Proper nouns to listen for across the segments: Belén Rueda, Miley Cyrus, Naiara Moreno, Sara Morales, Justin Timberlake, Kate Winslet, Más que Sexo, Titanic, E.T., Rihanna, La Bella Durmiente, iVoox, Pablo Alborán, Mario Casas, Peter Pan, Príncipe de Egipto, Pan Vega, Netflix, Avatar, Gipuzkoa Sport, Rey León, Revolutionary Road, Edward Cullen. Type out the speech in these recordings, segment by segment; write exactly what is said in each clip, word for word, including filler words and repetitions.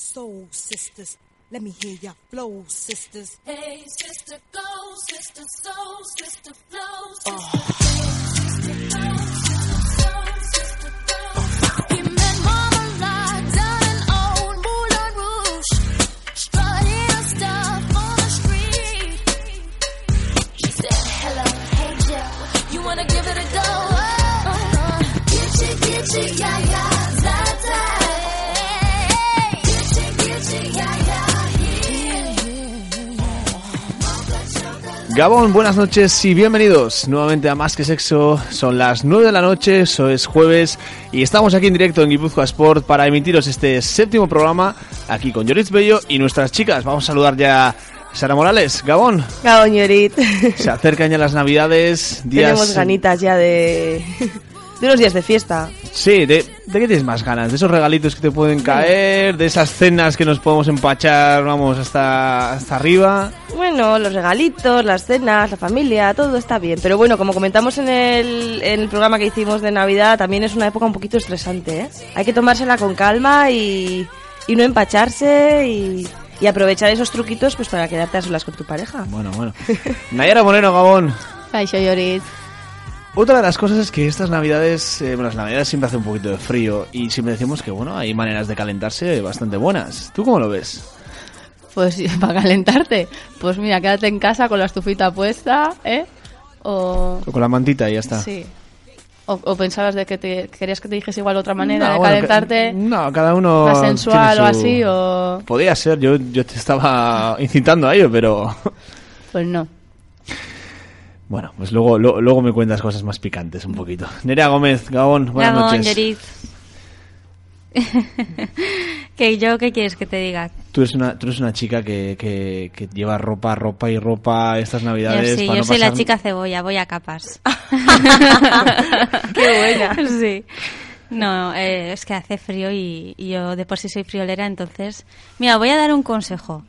Soul sisters, let me hear your flow, sisters. Hey, sister, go, sister, soul, sister, flow, sister. Oh. Hey, sister, go. Gabón, buenas noches y bienvenidos nuevamente a Más que Sexo. Son las nueve de la noche, eso es jueves, y estamos aquí en directo en Gipuzkoa Sport para emitiros este séptimo programa aquí con Ioritz Bello y nuestras chicas. Vamos a saludar ya a Sara Morales. Gabón. Gabón, Ioritz. Se acercan ya las navidades. Días... Tenemos ganitas ya de... de unos días de fiesta. Sí, de, ¿de qué tienes más ganas? ¿De esos regalitos que te pueden caer? ¿De esas cenas que nos podemos empachar, vamos, hasta, hasta arriba? Bueno, los regalitos, las cenas, la familia, todo está bien. Pero bueno, como comentamos en el, en el programa que hicimos de Navidad, también es una época un poquito estresante, ¿eh? Hay que tomársela con calma y, y no empacharse y... Y aprovechar esos truquitos pues para quedarte a solas con tu pareja. Bueno, bueno. Naiara Moreno, Gabón. Ay, soy Ioritz. Otra de las cosas es que estas navidades, eh, bueno, las navidades siempre hace un poquito de frío y siempre decimos que, bueno, hay maneras de calentarse bastante buenas. ¿Tú cómo lo ves? Pues para calentarte, pues mira, quédate en casa con la estufita puesta, ¿eh? O, o con la mantita y ya está. Sí. O, o pensabas de que te querías que te dijese igual otra manera no, de bueno, calentarte. No, cada uno más sensual su... o así o. Podía ser, yo yo te estaba incitando a ello, pero. Pues no. Bueno, pues luego lo, luego me cuentas cosas más picantes un poquito. Nerea Gómez, Gabón, buenas Gabón, noches. Ioritz. ¿Que yo qué quieres que te diga? Tú eres una tú eres una chica que que, que lleva ropa, ropa y ropa estas navidades. Yo sí, para yo no soy pasar... la chica cebolla, voy a capas. Qué buena. Sí. No, eh, es que hace frío y, y yo de por sí soy friolera, entonces... Mira, voy a dar un consejo.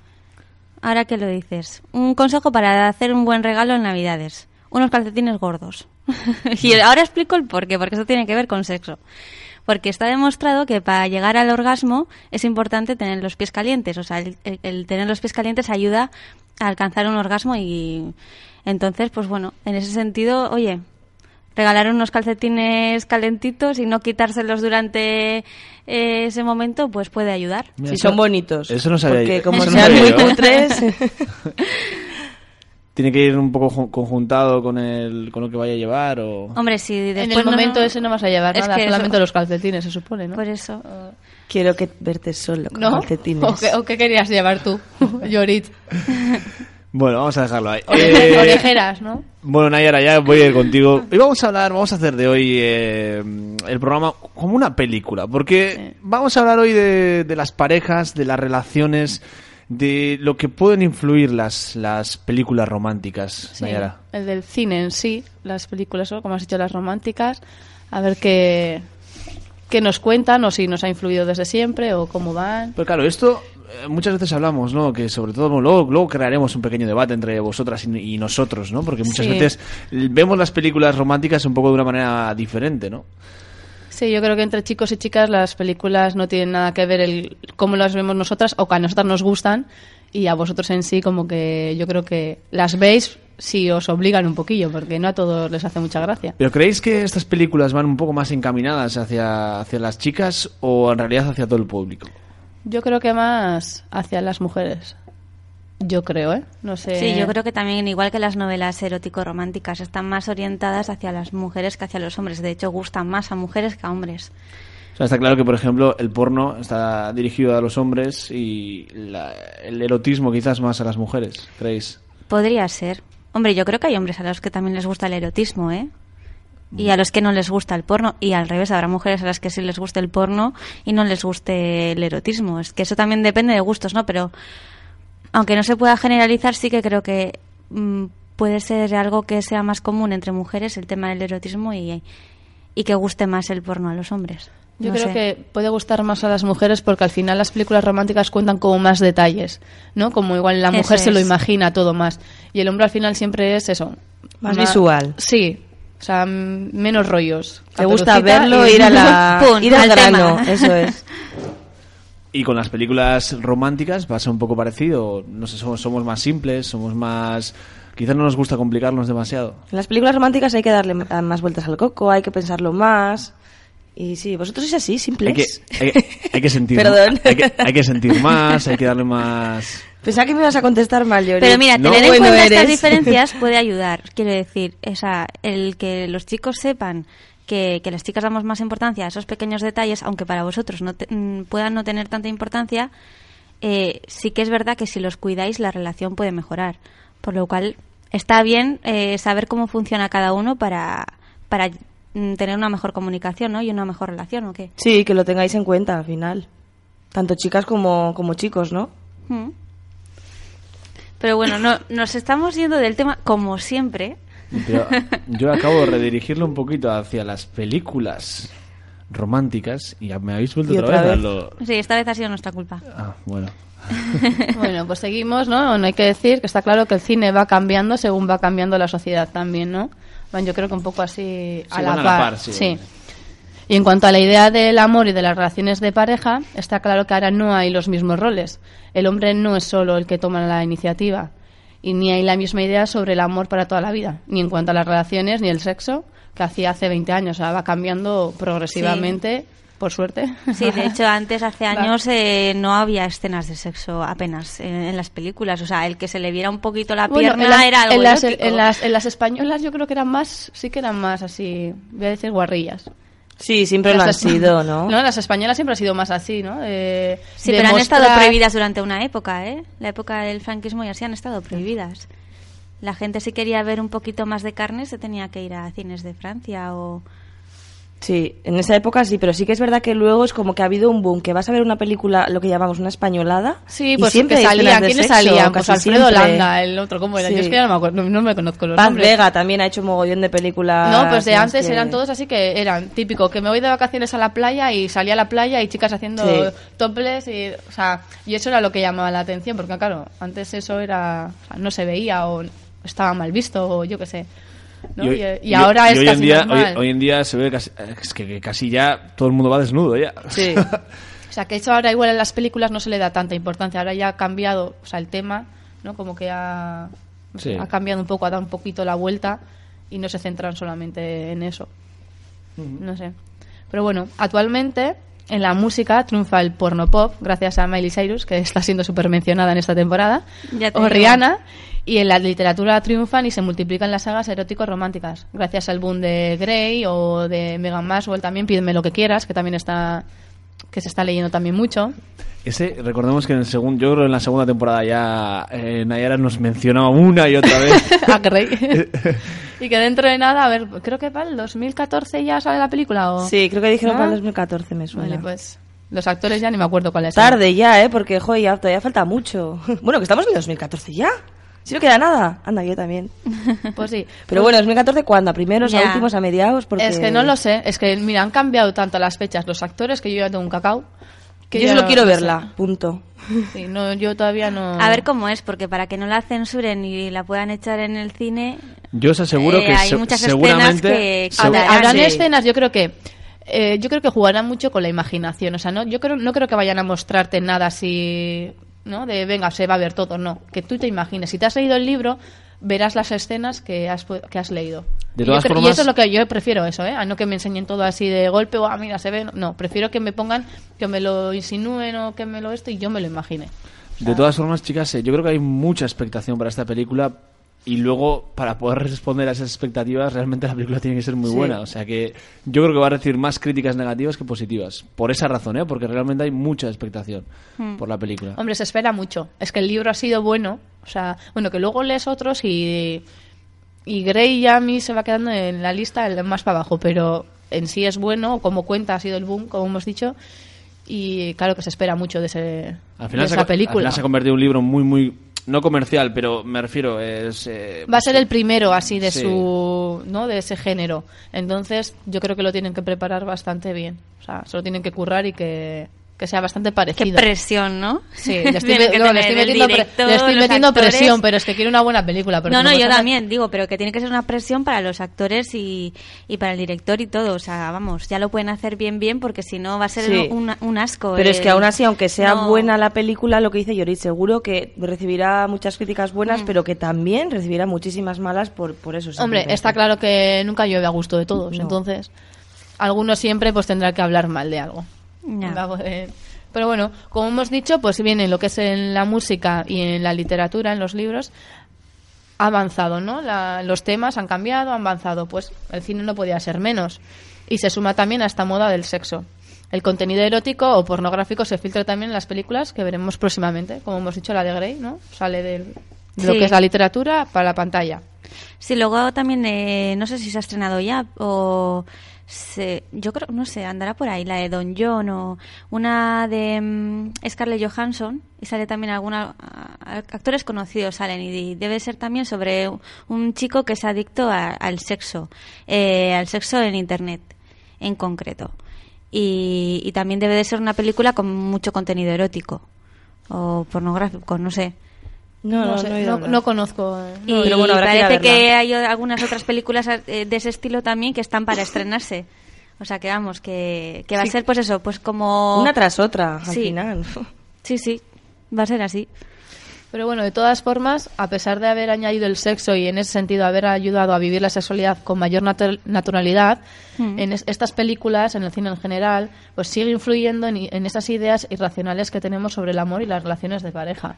Ahora que lo dices. Un consejo para hacer un buen regalo en Navidades. Unos calcetines gordos. Y ahora explico el porqué, porque eso tiene que ver con sexo. Porque está demostrado que para llegar al orgasmo es importante tener los pies calientes. O sea, el, el, el tener los pies calientes ayuda a alcanzar un orgasmo y... Entonces, pues bueno, en ese sentido, oye, regalar unos calcetines calentitos y no quitárselos durante eh, ese momento, pues puede ayudar. Mira, si eso, son bonitos. Eso no sabía porque yo. Como eso sean no muy cutres... ¿Tiene que ir un poco conjuntado con el con lo que vaya a llevar? O... Hombre, si después en el no, momento no, ese no vas a llevar nada, solamente eso, los calcetines, se supone, ¿no? Por eso. Uh, Quiero que verte solo con ¿no? calcetines. ¿O qué, ¿O qué querías llevar tú, Ioritz? Bueno, vamos a dejarlo ahí. Eh, Orejeras, ¿no? Bueno, Nayara, ya voy a ir contigo. Y vamos a hablar, vamos a hacer de hoy eh, el programa como una película. Porque vamos a hablar hoy de, de las parejas, de las relaciones... de lo que pueden influir las, las películas románticas, sí, Nayara. El del cine en sí, las películas, como has dicho, las románticas, a ver qué, qué nos cuentan o si nos ha influido desde siempre o cómo van. Pero claro, esto eh, muchas veces hablamos, ¿no? Que sobre todo luego, luego crearemos un pequeño debate entre vosotras y, y nosotros, ¿no? Porque muchas sí. veces vemos las películas románticas un poco de una manera diferente, ¿no? Sí, yo creo que entre chicos y chicas las películas no tienen nada que ver el cómo las vemos nosotras o que a nosotras nos gustan y a vosotros en sí como que yo creo que las veis si os obligan un poquillo porque no a todos les hace mucha gracia. ¿Pero creéis que estas películas van un poco más encaminadas hacia, hacia las chicas o en realidad hacia todo el público? Yo creo que más hacia las mujeres. Yo creo, ¿eh? No sé. Sí, yo creo que también, igual que las novelas erótico-románticas, están más orientadas hacia las mujeres que hacia los hombres. De hecho, gustan más a mujeres que a hombres. O sea, está claro que, por ejemplo, el porno está dirigido a los hombres y la, el erotismo quizás más a las mujeres, ¿creéis? Podría ser. Hombre, yo creo que hay hombres a los que también les gusta el erotismo, ¿eh? y a los que no les gusta el porno, y al revés, habrá mujeres a las que sí les guste el porno y no les guste el erotismo. Es que eso también depende de gustos, ¿no? Pero aunque no se pueda generalizar, sí que creo que mmm, puede ser algo que sea más común entre mujeres el tema del erotismo y, y que guste más el porno a los hombres. Yo no creo sé. que puede gustar más a las mujeres porque al final las películas románticas cuentan como más detalles, ¿no? Como igual la mujer eso se es. lo imagina todo más. Y el hombre al final siempre es eso. Más una, visual. Sí. O sea, menos rollos. Te gusta verlo y ir a la pum, ir al grano, tema. Eso es. Y con las películas románticas pasa un poco parecido. No sé, somos, somos más simples, somos más... Quizás no nos gusta complicarnos demasiado. En las películas románticas hay que darle más vueltas al coco, hay que pensarlo más... Y sí, vosotros sois así, simples. Hay que, hay, hay que sentir Perdón. Hay que, hay que sentir más, hay que darle más... Pensaba que me ibas a contestar mal, Yori. Pero mira, ¿no? tener en cuenta estas diferencias puede ayudar. Quiero decir, o sea, el que los chicos sepan que, que las chicas damos más importancia a esos pequeños detalles, aunque para vosotros no te, puedan no tener tanta importancia, eh, sí que es verdad que si los cuidáis la relación puede mejorar. Por lo cual está bien eh, saber cómo funciona cada uno para... para tener una mejor comunicación, ¿no? Y una mejor relación, ¿o qué? Sí, que lo tengáis en cuenta al final. Tanto chicas como, como chicos, ¿no? Mm. Pero bueno, no, nos estamos yendo del tema, como siempre. Pero yo acabo de redirigirlo un poquito hacia las películas románticas y me habéis vuelto otra, otra vez, vez? Lo... Sí, esta vez ha sido nuestra culpa. Ah, bueno. Bueno, pues seguimos, ¿no? No hay que decir que está claro que el cine va cambiando según va cambiando la sociedad también, ¿no? Bueno, yo creo que un poco así a, sí, la, par. a la par. Sí. sí. Y en cuanto a la idea del amor y de las relaciones de pareja, está claro que ahora no hay los mismos roles. El hombre no es solo el que toma la iniciativa y ni hay la misma idea sobre el amor para toda la vida, ni en cuanto a las relaciones ni el sexo que hacía hace veinte años. O sea, va cambiando progresivamente. Sí. Por suerte. Sí, de hecho, antes, hace años, eh, no había escenas de sexo apenas en, en las películas. O sea, el que se le viera un poquito la bueno, pierna la, era algo en las, en las En las españolas yo creo que eran más, sí que eran más así, voy a decir guarrillas. Sí, siempre las lo han sido, ¿no? No, las españolas siempre han sido más así, ¿no? Eh, sí, pero mostrar... han estado prohibidas durante una época, ¿eh? La época del franquismo y así han estado prohibidas. La gente si quería ver un poquito más de carne se tenía que ir a cines de Francia o... Sí, en esa época sí, pero sí que es verdad que luego es como que ha habido un boom, que vas a ver una película, lo que llamamos una españolada. Sí, pues y siempre salían, ¿quiénes salían? Pues Alfredo Landa, el otro, ¿cómo era? Sí. Yo es que ya no me acuerdo, no me conozco los Pan nombres. Pan Vega también ha hecho mogollón de películas. No, pues de antes que... eran todos así que eran típico, que me voy de vacaciones a la playa y salía a la playa y chicas haciendo sí. topless y, o sea, y eso era lo que llamaba la atención, porque claro, antes eso era, o sea, no se veía o estaba mal visto o yo qué sé. ¿No? Y, hoy, y ahora y es hoy casi en día, normal. Hoy, hoy en día se ve casi, es que, que casi ya todo el mundo va desnudo ya. Sí. O sea, que eso ahora igual en las películas no se le da tanta importancia. Ahora ya ha cambiado, o sea, el tema, ¿no? Como que ha, sí. ha cambiado un poco, ha dado un poquito la vuelta y no se centran solamente en eso. Uh-huh. No sé. Pero bueno, actualmente en la música triunfa el porno pop gracias a Miley Cyrus, que está siendo súper mencionada en esta temporada, ya te o digo. Rihanna. Y en la literatura triunfan y se multiplican las sagas erótico-románticas, gracias al boom de Grey o de Megan Maxwell también, Pídeme lo que quieras, que también está que se está leyendo también mucho. Ese, recordemos que en el segundo, yo creo en la segunda temporada ya eh, Naiara nos mencionaba una y otra vez. A Grey. Y que dentro de nada, a ver, creo que para el dos mil catorce ya sale la película. ¿O? Sí, creo que dijeron ¿Ah? para el dos mil catorce, me suena. Vale, pues... Los actores ya ni me acuerdo cuál es. Tarde ya, ¿eh? Porque, joder, ya, todavía falta mucho. Bueno, que estamos en el dos mil catorce ya. Si no queda nada, anda, yo también. Pues sí. Pero bueno, dos mil catorce, ¿cuándo? ¿A primeros, yeah. a últimos, a mediados? Porque... Es que no lo sé. Es que, mira, han cambiado tanto las fechas los actores que yo ya tengo un cacao. Que yo solo no quiero verla, sé. punto. Sí, no, yo todavía no... A ver cómo es, porque para que no la censuren y la puedan echar en el cine... Yo os aseguro eh, que hay se- muchas seguramente... escenas que... Habrán sí. escenas, yo creo que... Eh, yo creo que jugarán mucho con la imaginación. O sea, no yo creo no creo que vayan a mostrarte nada así... ¿no? De venga, se va a ver todo, no, que tú te imagines, si te has leído el libro, verás las escenas que has que has leído. De todas creo, formas... Y eso es lo que yo prefiero, eso, ¿eh? A no que me enseñen todo así de golpe, o ah, mira, se ve, no, prefiero que me pongan, que me lo insinúen o que me lo esto y yo me lo imagine. O sea, de todas formas, chicas, yo creo que hay mucha expectación para esta película y luego para poder responder a esas expectativas realmente la película tiene que ser muy sí. buena, o sea que yo creo que va a recibir más críticas negativas que positivas por esa razón, ¿eh? Porque realmente hay mucha expectación mm. por la película. Hombre, se espera mucho, es que el libro ha sido bueno, o sea, bueno, que luego lees otros y Y Grey ya a mí se va quedando en la lista más para abajo, pero en sí es bueno, como cuenta ha sido el boom, como hemos dicho, y claro que se espera mucho de, ese, al final de esa se, película. Al final se ha convertido en un libro muy, muy... No comercial, pero me refiero... Es, eh, va a ser el primero así de sí. su... ¿no? De ese género. Entonces yo creo que lo tienen que preparar bastante bien. O sea, se lo tienen que currar y que... que sea bastante parecido. Qué presión, ¿no? Sí, le estoy, no, le estoy metiendo, director, pre, le estoy metiendo presión, pero es que quiero una buena película. Pero no, no, yo a... también, digo, pero que tiene que ser una presión para los actores y, y para el director y todo. O sea, vamos, ya lo pueden hacer bien, bien, porque si no va a ser sí. un, un asco. Pero eh. es que aún así, aunque sea no. buena la película, lo que dice Ioritz, seguro que recibirá muchas críticas buenas, mm. pero que también recibirá muchísimas malas por, por eso. Hombre, está claro que nunca llueve a gusto de todos, no. entonces alguno siempre pues tendrá que hablar mal de algo. No. Pero bueno, como hemos dicho, pues viene lo que es en la música y en la literatura, en los libros, ha avanzado, ¿no? La, los temas han cambiado, han avanzado, pues el cine no podía ser menos. Y se suma también a esta moda del sexo. El contenido erótico o pornográfico se filtra también en las películas que veremos próximamente, como hemos dicho, la de Grey, ¿no? Sale del... Sí. Lo que es la literatura para la pantalla. Sí, luego también, eh, no sé si se ha estrenado ya o... Se, yo creo, no sé, andará por ahí, la de Don Jon o una de um, Scarlett Johansson, y sale también algunos actores conocidos salen y debe ser también sobre un chico que es adicto a, al sexo, eh, al sexo en internet en concreto. Y, y también debe de ser una película con mucho contenido erótico o pornográfico, no sé. No, no, no, sé, no, no conozco. Eh. No, y pero bueno, parece que, que hay algunas otras películas de ese estilo también que están para estrenarse. O sea, que vamos, que, que va sí. a ser pues eso, pues como... Una tras otra, sí. al final. Sí, sí, va a ser así. Pero bueno, de todas formas, a pesar de haber añadido el sexo y en ese sentido haber ayudado a vivir la sexualidad con mayor nat- naturalidad, mm. en es- estas películas, en el cine en general, pues sigue influyendo en, en esas ideas irracionales que tenemos sobre el amor y las relaciones de pareja.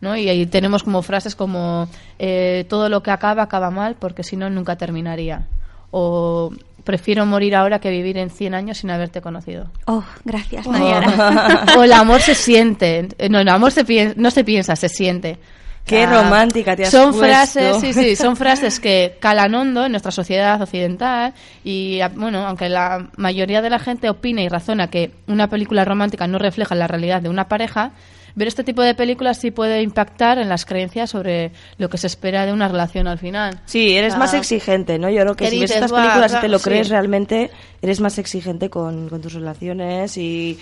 ¿No? Y ahí tenemos como frases como eh, todo lo que acaba, acaba mal porque si no nunca terminaría, o prefiero morir ahora que vivir en cien años sin haberte conocido. Oh, gracias, oh. Naiara. O el amor se siente, no, el amor se piensa, no se piensa, se siente. Qué ah, romántica te has son puesto. Frases, sí, sí, son frases que calan hondo en nuestra sociedad occidental y, bueno, aunque la mayoría de la gente opina y razona que una película romántica no refleja la realidad de una pareja, ver este tipo de películas sí puede impactar en las creencias sobre lo que se espera de una relación al final. Sí, eres ah. más exigente, ¿no? Yo creo que si ves estas películas y te lo crees sí. realmente, eres más exigente con, con tus relaciones y...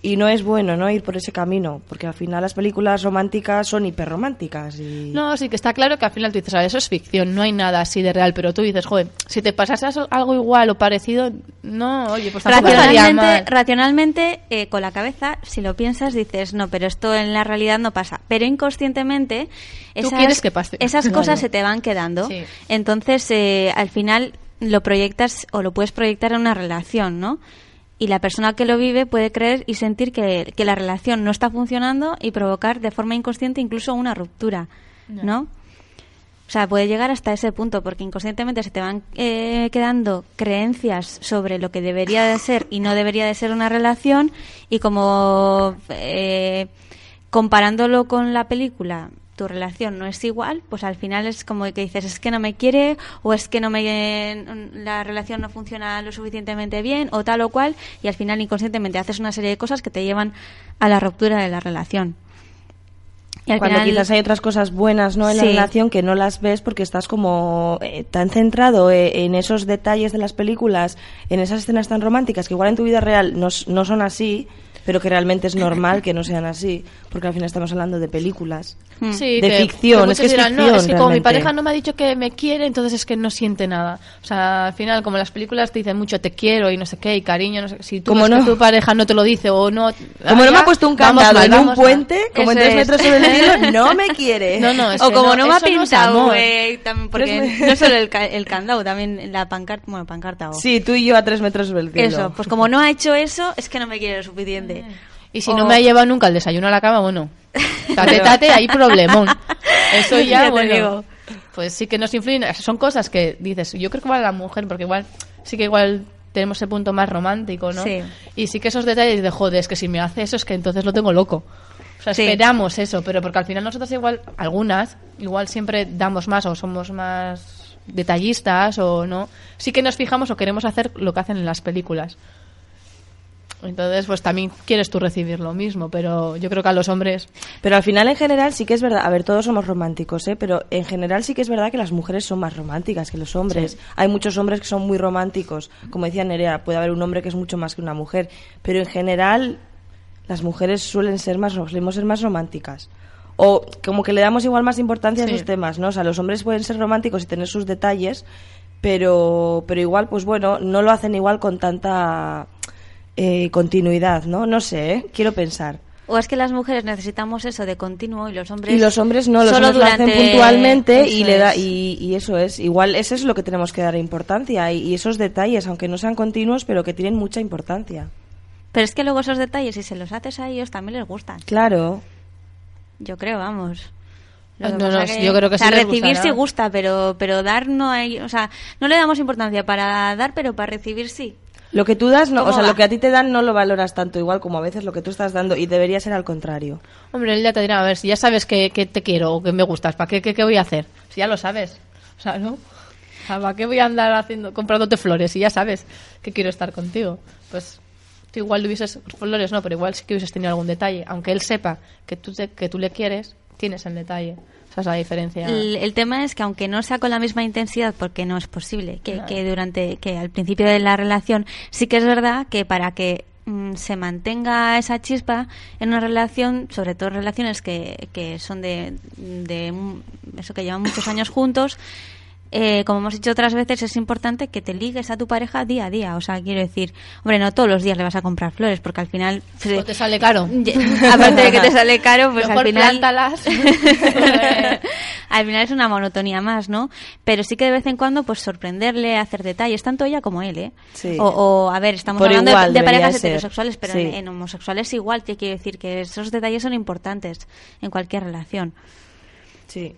Y no es bueno, ¿no? Ir por ese camino, porque al final las películas románticas son hiperrománticas. Y... No, sí que está claro que al final tú dices, eso es ficción, no hay nada así de real, pero tú dices, joder, si te pasas algo igual o parecido, no, oye, pues tampoco estaría mal. Racionalmente, eh, con la cabeza, si lo piensas, dices, no, pero esto en la realidad no pasa. Pero inconscientemente, esas, ¿tú quieres que pase? Esas cosas claro. se te van quedando. Sí. Entonces, eh, al final, lo proyectas o lo puedes proyectar en una relación, ¿no? Y la persona que lo vive puede creer y sentir que, que la relación no está funcionando y provocar de forma inconsciente incluso una ruptura, ¿no? ¿no? O sea, puede llegar hasta ese punto porque inconscientemente se te van eh, quedando creencias sobre lo que debería de ser y no debería de ser una relación y como eh, comparándolo con la película... tu relación no es igual, pues al final es como que dices, es que no me quiere o es que no me la relación no funciona lo suficientemente bien o tal o cual y al final inconscientemente haces una serie de cosas que te llevan a la ruptura de la relación. Y al cuando final, quizás hay otras cosas buenas, ¿no? En sí. la relación que no las ves porque estás como eh, tan centrado eh, en esos detalles de las películas, en esas escenas tan románticas que igual en tu vida real no, no son así... pero que realmente es normal que no sean así, porque al final estamos hablando de películas, sí, de que, ficción, que es que dirán, es ficción. No, es que como mi pareja no me ha dicho que me quiere, entonces es que no siente nada. O sea, al final, como las películas te dicen mucho te quiero y no sé qué, y cariño, no sé, si tú no? tu pareja no te lo dice o no... Como no me ha puesto un candado mal, en un puente, mal. Como eso en tres metros sobre el cielo, no me quiere. No, no, o como no, no me ha pintado, güey, no, porque no solo el, el candado, también la pancarta, bueno, pancarta o... Sí, tú y yo a tres metros sobre el cielo. Eso, pues como no ha hecho eso, es que no me quiere lo suficiente. Y si o... no me ha llevado nunca el desayuno a la cama, bueno, tate, tate, hay problemón. Eso ya, ya bueno, digo. Pues sí que nos influyen. Son cosas que dices, yo creo que vale la mujer, porque igual, sí que igual tenemos ese punto más romántico, ¿no? Sí. Y sí que esos detalles de, joder, es que si me hace eso es que entonces lo tengo loco. O sea, sí. esperamos eso, pero porque al final nosotras igual, algunas, igual siempre damos más o somos más... detallistas o no, sí que nos fijamos o queremos hacer lo que hacen en las películas. Entonces, pues también quieres tú recibir lo mismo, pero yo creo que a los hombres... Pero al final, en general, sí que es verdad... A ver, todos somos románticos, ¿eh? Pero en general sí que es verdad que las mujeres son más románticas que los hombres. Sí. Hay muchos hombres que son muy románticos. Como decía Nerea, puede haber un hombre que es mucho más que una mujer. Pero en general, las mujeres suelen ser más, solemos ser más románticas. O como que le damos igual más importancia sí. a esos temas, ¿no? O sea, los hombres pueden ser románticos y tener sus detalles, pero, pero igual, pues bueno, no lo hacen igual con tanta... Eh, continuidad, ¿no? No sé, ¿eh? Quiero pensar. O es que las mujeres necesitamos eso de continuo y los hombres... Y los hombres no, los hombres lo hacen puntualmente y, le da, y, y eso es. Igual eso es lo que tenemos que dar importancia y, y esos detalles, aunque no sean continuos, pero que tienen mucha importancia. Pero es que luego esos detalles, si se los haces a ellos, también les gustan. Claro. Yo creo, vamos... No, no, que, yo creo que o sea, sí recibir gusta, ¿no? sí gusta, pero, pero dar no hay... O sea, no le damos importancia para dar, pero para recibir sí. Lo que tú das, no, o sea, va? lo que a ti te dan no lo valoras tanto igual como a veces lo que tú estás dando y debería ser al contrario. Hombre, él ya te dirá, a ver, si ya sabes que, que te quiero o que me gustas, ¿para qué, qué, qué voy a hacer? Si ya lo sabes, o sea, ¿no? O sea, ¿para qué voy a andar haciendo comprándote flores si ya sabes que quiero estar contigo? Pues tú igual le hubieses, flores no, pero igual sí que hubieses tenido algún detalle. Aunque él sepa que tú, te, que tú le quieres, tienes el detalle. Esa es la diferencia. El, el tema es que aunque no sea con la misma intensidad, porque no es posible, que, no. que durante, que al principio de la relación, sí que es verdad que para que mm, se mantenga esa chispa en una relación, sobre todo relaciones que, que son de, de eso que llevan muchos años juntos, eh, como hemos dicho otras veces, es importante que te ligues a tu pareja día a día. O sea, quiero decir, hombre, no todos los días le vas a comprar flores, porque al final... Pues, te sale caro. Aparte de que te sale caro, pues mejor al final... plántalas. Al final es una monotonía más, ¿no? Pero sí que de vez en cuando, pues sorprenderle, hacer detalles, tanto ella como él, ¿eh? Sí. O, o, a ver, estamos Por hablando igual, de, de parejas ser. heterosexuales, pero sí. en, en homosexuales igual, que quiero decir que esos detalles son importantes en cualquier relación. Sí.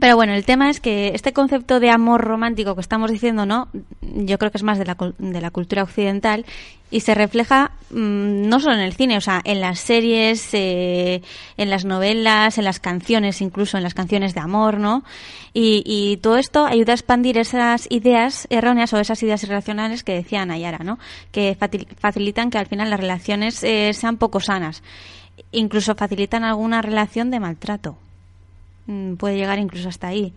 Pero bueno, el tema es que este concepto de amor romántico que estamos diciendo, ¿no? Yo creo que es más de la, de la cultura occidental y se refleja mmm, no solo en el cine, o sea, en las series, eh, en las novelas, en las canciones, incluso en las canciones de amor, ¿no? Y, y todo esto ayuda a expandir esas ideas erróneas o esas ideas irracionales que decía Naiara, ¿no? Que facilitan que al final las relaciones eh, sean poco sanas. Incluso facilitan alguna relación de maltrato. Puede llegar incluso hasta ahí,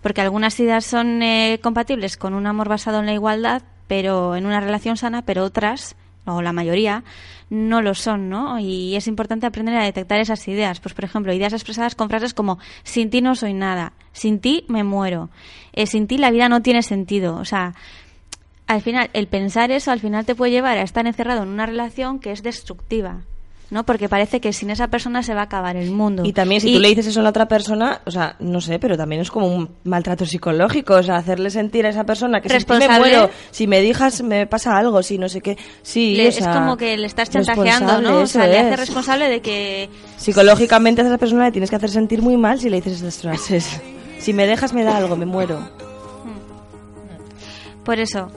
porque algunas ideas son eh, compatibles con un amor basado en la igualdad, pero en una relación sana, pero otras, o la mayoría, no lo son, ¿no? Y es importante aprender a detectar esas ideas. Pues, por ejemplo, ideas expresadas con frases como sin ti no soy nada, sin ti me muero, eh, sin ti la vida no tiene sentido. O sea, al final, el pensar eso al final te puede llevar a estar encerrado en una relación que es destructiva, ¿no? Porque parece que sin esa persona se va a acabar el mundo. Y también si y... tú le dices eso a la otra persona, o sea, no sé, pero también es como un maltrato psicológico, o sea, hacerle sentir a esa persona que si me muero, si me dejas me pasa algo, si no sé qué, sí, le, o sea, es como que le estás chantajeando, ¿no? O sea, le hace responsable de que psicológicamente a esa persona le tienes que hacer sentir muy mal si le dices esas frases. Si me dejas me da algo, me muero. Por eso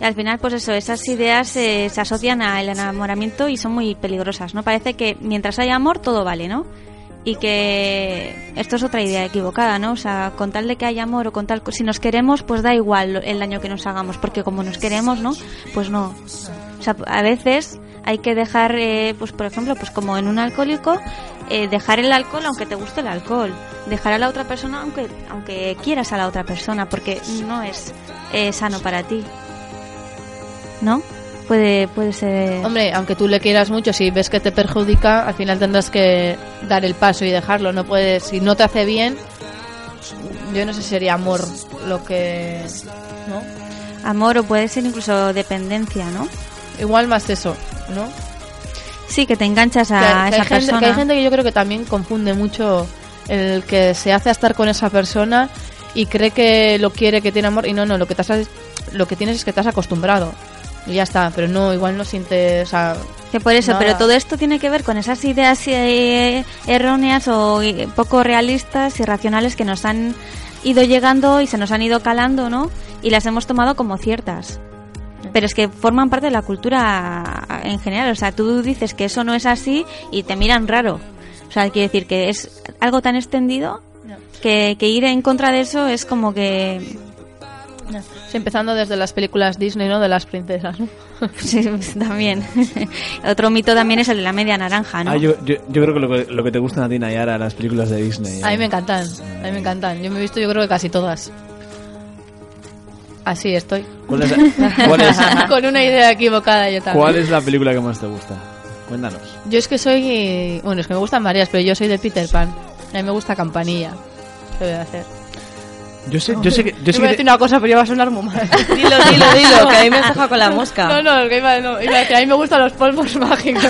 Y al final, pues eso, esas ideas eh, se asocian al enamoramiento y son muy peligrosas, ¿no? Parece que mientras haya amor todo vale, ¿no? Y que esto es otra idea equivocada, ¿no? O sea, con tal de que haya amor o con tal... Si nos queremos, pues da igual el daño que nos hagamos, porque como nos queremos, ¿no? Pues no. O sea, a veces hay que dejar, eh, pues por ejemplo, pues como en un alcohólico, eh, dejar el alcohol aunque te guste el alcohol. Dejar a la otra persona aunque, aunque quieras a la otra persona, porque no es eh, sano para ti. ¿No? Puede, puede ser... Hombre, aunque tú le quieras mucho, si ves que te perjudica, al final tendrás que dar el paso y dejarlo. No puedes... Si no te hace bien, yo no sé si sería amor lo que... ¿no? Amor o puede ser incluso dependencia, ¿no? Igual más eso, ¿no? Sí, que te enganchas a que, esa que hay persona. Gente, que hay gente que yo creo que también confunde mucho el que se hace a estar con esa persona y cree que lo quiere, que tiene amor. Y no, no, lo que, te has, lo que tienes es que te has acostumbrado. Y ya está, pero no, igual no sientes, o sea, que por eso, nada. Pero todo esto tiene que ver con esas ideas eh, erróneas o eh, poco realistas, irracionales que nos han ido llegando y se nos han ido calando, ¿no? Y las hemos tomado como ciertas. Pero es que forman parte de la cultura en general, o sea, tú dices que eso no es así y te miran raro. O sea, quiere decir que es algo tan extendido que, que ir en contra de eso es como que... No. Sí, empezando desde las películas Disney, ¿no? De las princesas, ¿no? Sí, también. Otro mito también es el de la media naranja, ¿no? Ah, yo, yo, yo creo que lo, que lo que te gustan a ti, Naiara, las películas de Disney. ¿Eh? A mí me encantan, a mí me encantan. Yo me he visto, yo creo que casi todas. Así estoy. ¿Cuál es la, cuál es, con una idea equivocada yo también. ¿Cuál es la película que más te gusta? Cuéntanos. Yo es que soy... Bueno, es que me gustan varias, pero yo soy de Peter Pan. A mí me gusta Campanilla. ¿Qué voy a hacer? Yo sé, yo sé que... Yo sé voy a decir te... una cosa, pero ya va a sonar muy mal. Dilo, dilo, dilo, que ahí me has dejado con la mosca. No, no, que iba, no, iba a decir, a mí me gustan los polvos mágicos.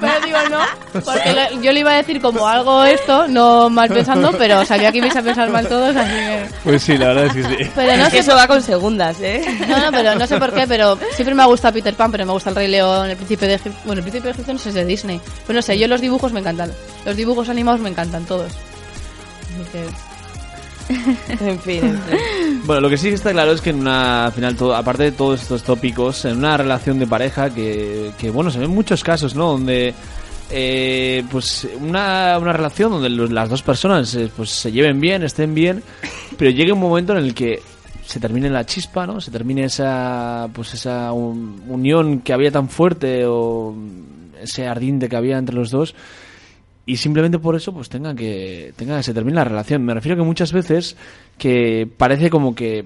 Pero digo no, porque lo, yo le iba a decir como algo esto, no mal pensando, pero salió aquí vais a pensar mal todos, así que... Pues sí, la verdad es que sí. Pero no sé, eso va con segundas, ¿eh? No, no, pero no sé por qué, pero siempre me gusta Peter Pan, pero me gusta el Rey León, el Príncipe de Egipto... Bueno, el Príncipe de Egipto no sé, es de Disney. Pero no sé, yo los dibujos me encantan. Los dibujos animados me encantan, todos. Entonces... En fin, en fin. Bueno, lo que sí que está claro es que en una, al final, todo, aparte de todos estos tópicos, en una relación de pareja que, que bueno, se ven muchos casos, ¿no? Donde, eh, pues, una, una relación donde los, las dos personas, eh, pues, se lleven bien, estén bien, pero llega un momento en el que se termine la chispa, ¿no? Se termine esa, pues, esa un, unión que había tan fuerte o ese ardiente que había entre los dos. Y simplemente por eso pues tenga que tenga que se termine la relación. Me refiero que muchas veces que parece como que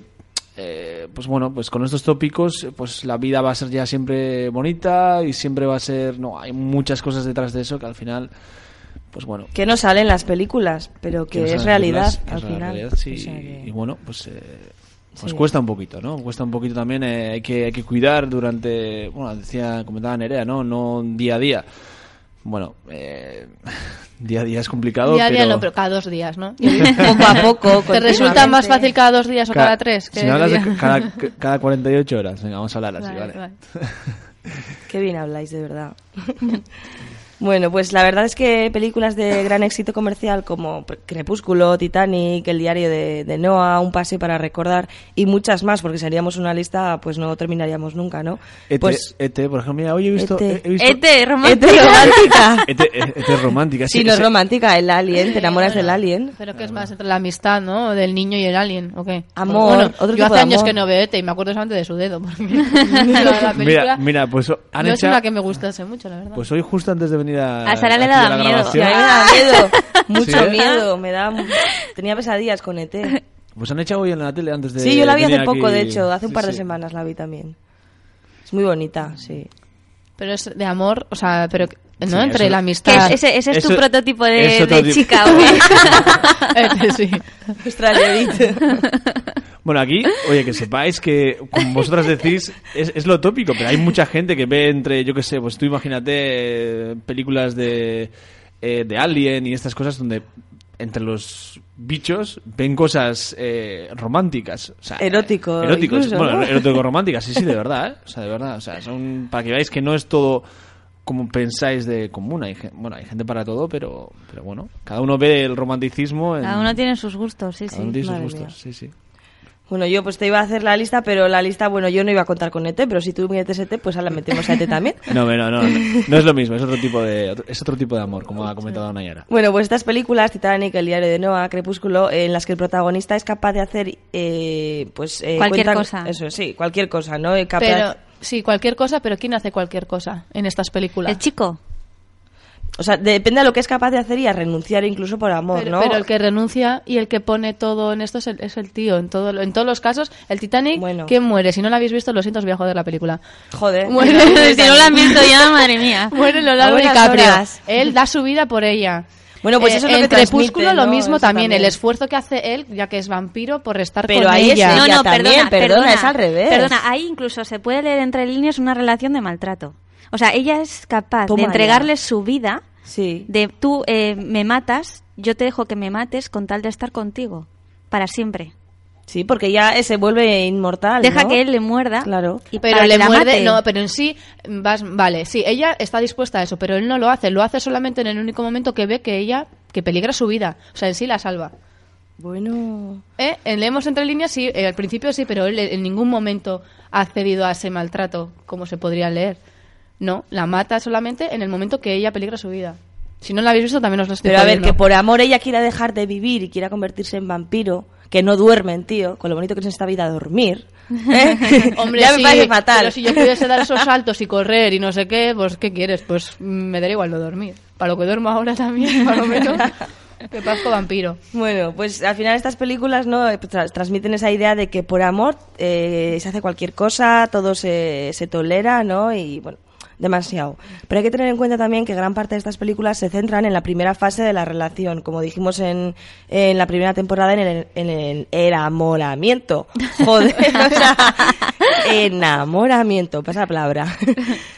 eh, pues bueno, pues con estos tópicos pues la vida va a ser ya siempre bonita y siempre va a ser, no, hay muchas cosas detrás de eso que al final pues bueno, que no salen las películas, pero que, que no es realidad al final. Realidad, sí, o sea que... y, y bueno, pues eh, pues sí. Cuesta un poquito, ¿no? Cuesta un poquito también, eh, hay que hay que cuidar durante, bueno, decía comentaba Nerea, ¿no? No día a día. Bueno, eh, día a día es complicado. Día a día pero... no, pero cada dos días, ¿no? Poco a poco. ¿Te resulta más fácil cada dos días o cada, cada tres? Si no hablas de cada, cada cuarenta y ocho horas. Venga, vamos a hablar así, ¿vale? Vale. Vale. Qué bien habláis, de verdad. Bueno, pues la verdad es que películas de gran éxito comercial como Crepúsculo, Titanic, El diario de, de Noah, Un paseo para recordar y muchas más, porque si haríamos una lista pues no terminaríamos nunca, ¿no? E T, pues, E T, por ejemplo, mira, hoy he visto... E T, romántica. E T, romántica. Sí, no es romántica, el alien, te enamoras del alien. Pero que es más entre la amistad, ¿no? Del niño y el alien, ¿o qué? Amor. Yo hace años que no veo E T y me acuerdo solamente de su dedo. Mira, mira, pues... No es una que me gustase mucho, la verdad. Pues hoy justo antes de... A, a Sara le daba miedo. Me daba miedo. Mucho ¿Sí? miedo. Me daba... Tenía pesadillas con E T. Pues han echado hoy en la tele antes de... Sí, yo la vi hace poco, aquí... de hecho. Hace un sí, par de sí. semanas la vi también. Es muy bonita, sí. Pero es de amor, o sea, pero... No, sí, entre eso, la amistad. Es, ese, ese es eso, tu prototipo de, de chica, ¿eh? Sí. Bueno, aquí, oye, que sepáis que, como vosotras decís, es, es lo tópico, pero hay mucha gente que ve entre, yo qué sé, pues tú imagínate eh, películas de, eh, de Alien y estas cosas donde... entre los bichos ven cosas eh, románticas, o sea, erótico, eróticos, incluso, bueno, ¿no? Erótico románticas, sí, sí, de verdad, ¿eh? O sea, de verdad, o sea, son para que veáis que no es todo como pensáis de común, hay, bueno, hay gente para todo, pero pero bueno, cada uno ve el romanticismo en, cada uno tiene sus gustos, sí, cada sí, uno tiene sus gustos, mía. sí, sí. Bueno, yo pues te iba a hacer la lista, pero la lista, bueno, yo no iba a contar con E T, pero si tú metes E T, pues ahora metemos a E T también. No, no, no, no, no es lo mismo, es otro tipo de es otro tipo de amor, como ha comentado Nayara. Bueno, pues estas películas, Titanic, El diario de Noah, Crepúsculo, en las que el protagonista es capaz de hacer, eh, pues... Eh, cualquier cuenta, cosa. Eso, sí, cualquier cosa, ¿no? Capaz... Pero, sí, cualquier cosa, pero ¿quién hace cualquier cosa en estas películas? El chico. O sea, depende de lo que es capaz de hacer y a renunciar incluso por amor, pero, ¿no? Pero el que renuncia y el que pone todo en esto es el, es el tío. En, todo, en todos los casos, el Titanic, bueno. ¿Quién muere? Si no la habéis visto, lo siento, os voy a joder la película. Joder. Muere, si no la han visto ya, madre mía. Muere Leonardo DiCaprio. Él da su vida por ella. Bueno, pues eso eh, es lo que transmite. En Crepúsculo lo mismo, ¿no? También, también, el esfuerzo que hace él, ya que es vampiro, por estar pero con ahí ella. Pero no, no, también, perdona, perdona, es al revés. Perdona, ahí incluso se puede leer entre líneas una relación de maltrato. O sea, ella es capaz Toma de entregarle ya. su vida, sí. de tú eh, me matas, yo te dejo que me mates con tal de estar contigo, para siempre. Sí, porque ya se vuelve inmortal, Deja ¿no? que él le muerda. Claro. Y pero le muerde, mate. no, pero en sí, vas, vale, sí, ella está dispuesta a eso, pero él no lo hace, lo hace solamente en el único momento que ve que ella, que peligra su vida, o sea, en sí la salva. Bueno... Eh, leemos entre líneas, sí, eh, al principio sí, pero él en ningún momento ha cedido a ese maltrato, como se podría leer. No, la mata solamente en el momento que ella peligra su vida. Si no la habéis visto, también os lo estoy diciendo. Pero a ver, que por amor ella quiera dejar de vivir y quiera convertirse en vampiro, que no duermen, tío, con lo bonito que es esta vida dormir. ¿Eh? Hombre, ya me sí, parece fatal. Pero si yo pudiese dar esos saltos y correr y no sé qué, pues ¿qué quieres? Pues me daría igual no dormir. Para lo que duermo ahora también, para lo menos, que pasco vampiro. Bueno, pues al final estas películas no Tras, transmiten esa idea de que por amor eh, se hace cualquier cosa, todo se, se tolera, ¿no? Y bueno, demasiado. Pero hay que tener en cuenta también que gran parte de estas películas se centran en la primera fase de la relación, como dijimos en, en la primera temporada, en el, en el enamoramiento. Joder, o sea, enamoramiento, pasa la palabra.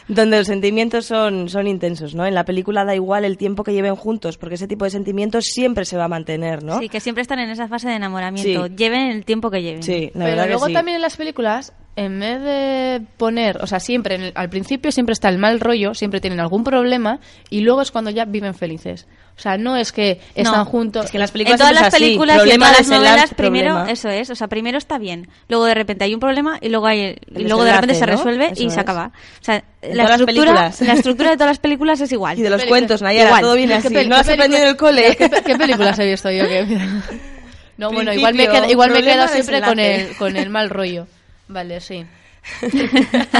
Donde los sentimientos son, son intensos, ¿no? En la película da igual el tiempo que lleven juntos, porque ese tipo de sentimientos siempre se va a mantener, ¿no? Sí, que siempre están en esa fase de enamoramiento, sí. Lleven el tiempo que lleven. Sí, la Pero verdad luego que sí. También en las películas, en vez de poner, o sea, siempre, en el, al principio siempre está el mal rollo, siempre tienen algún problema y luego es cuando ya viven felices. O sea, no es que están no, juntos. Es que en las películas, en todas las películas así, y en todas las novelas, primero, problema. Eso es, o sea, primero está bien, luego de repente hay un problema y luego hay, y luego de repente se resuelve, ¿no? Y es. Se acaba. O sea, la estructura, la estructura de todas las películas es igual. Y de los cuentos, Nayara, todo viene así. No has aprendido en el cole. ¿Qué, qué películas he visto yo? Que... No, bueno, igual me quedo, igual me quedo siempre con el, con el mal rollo. Vale, sí.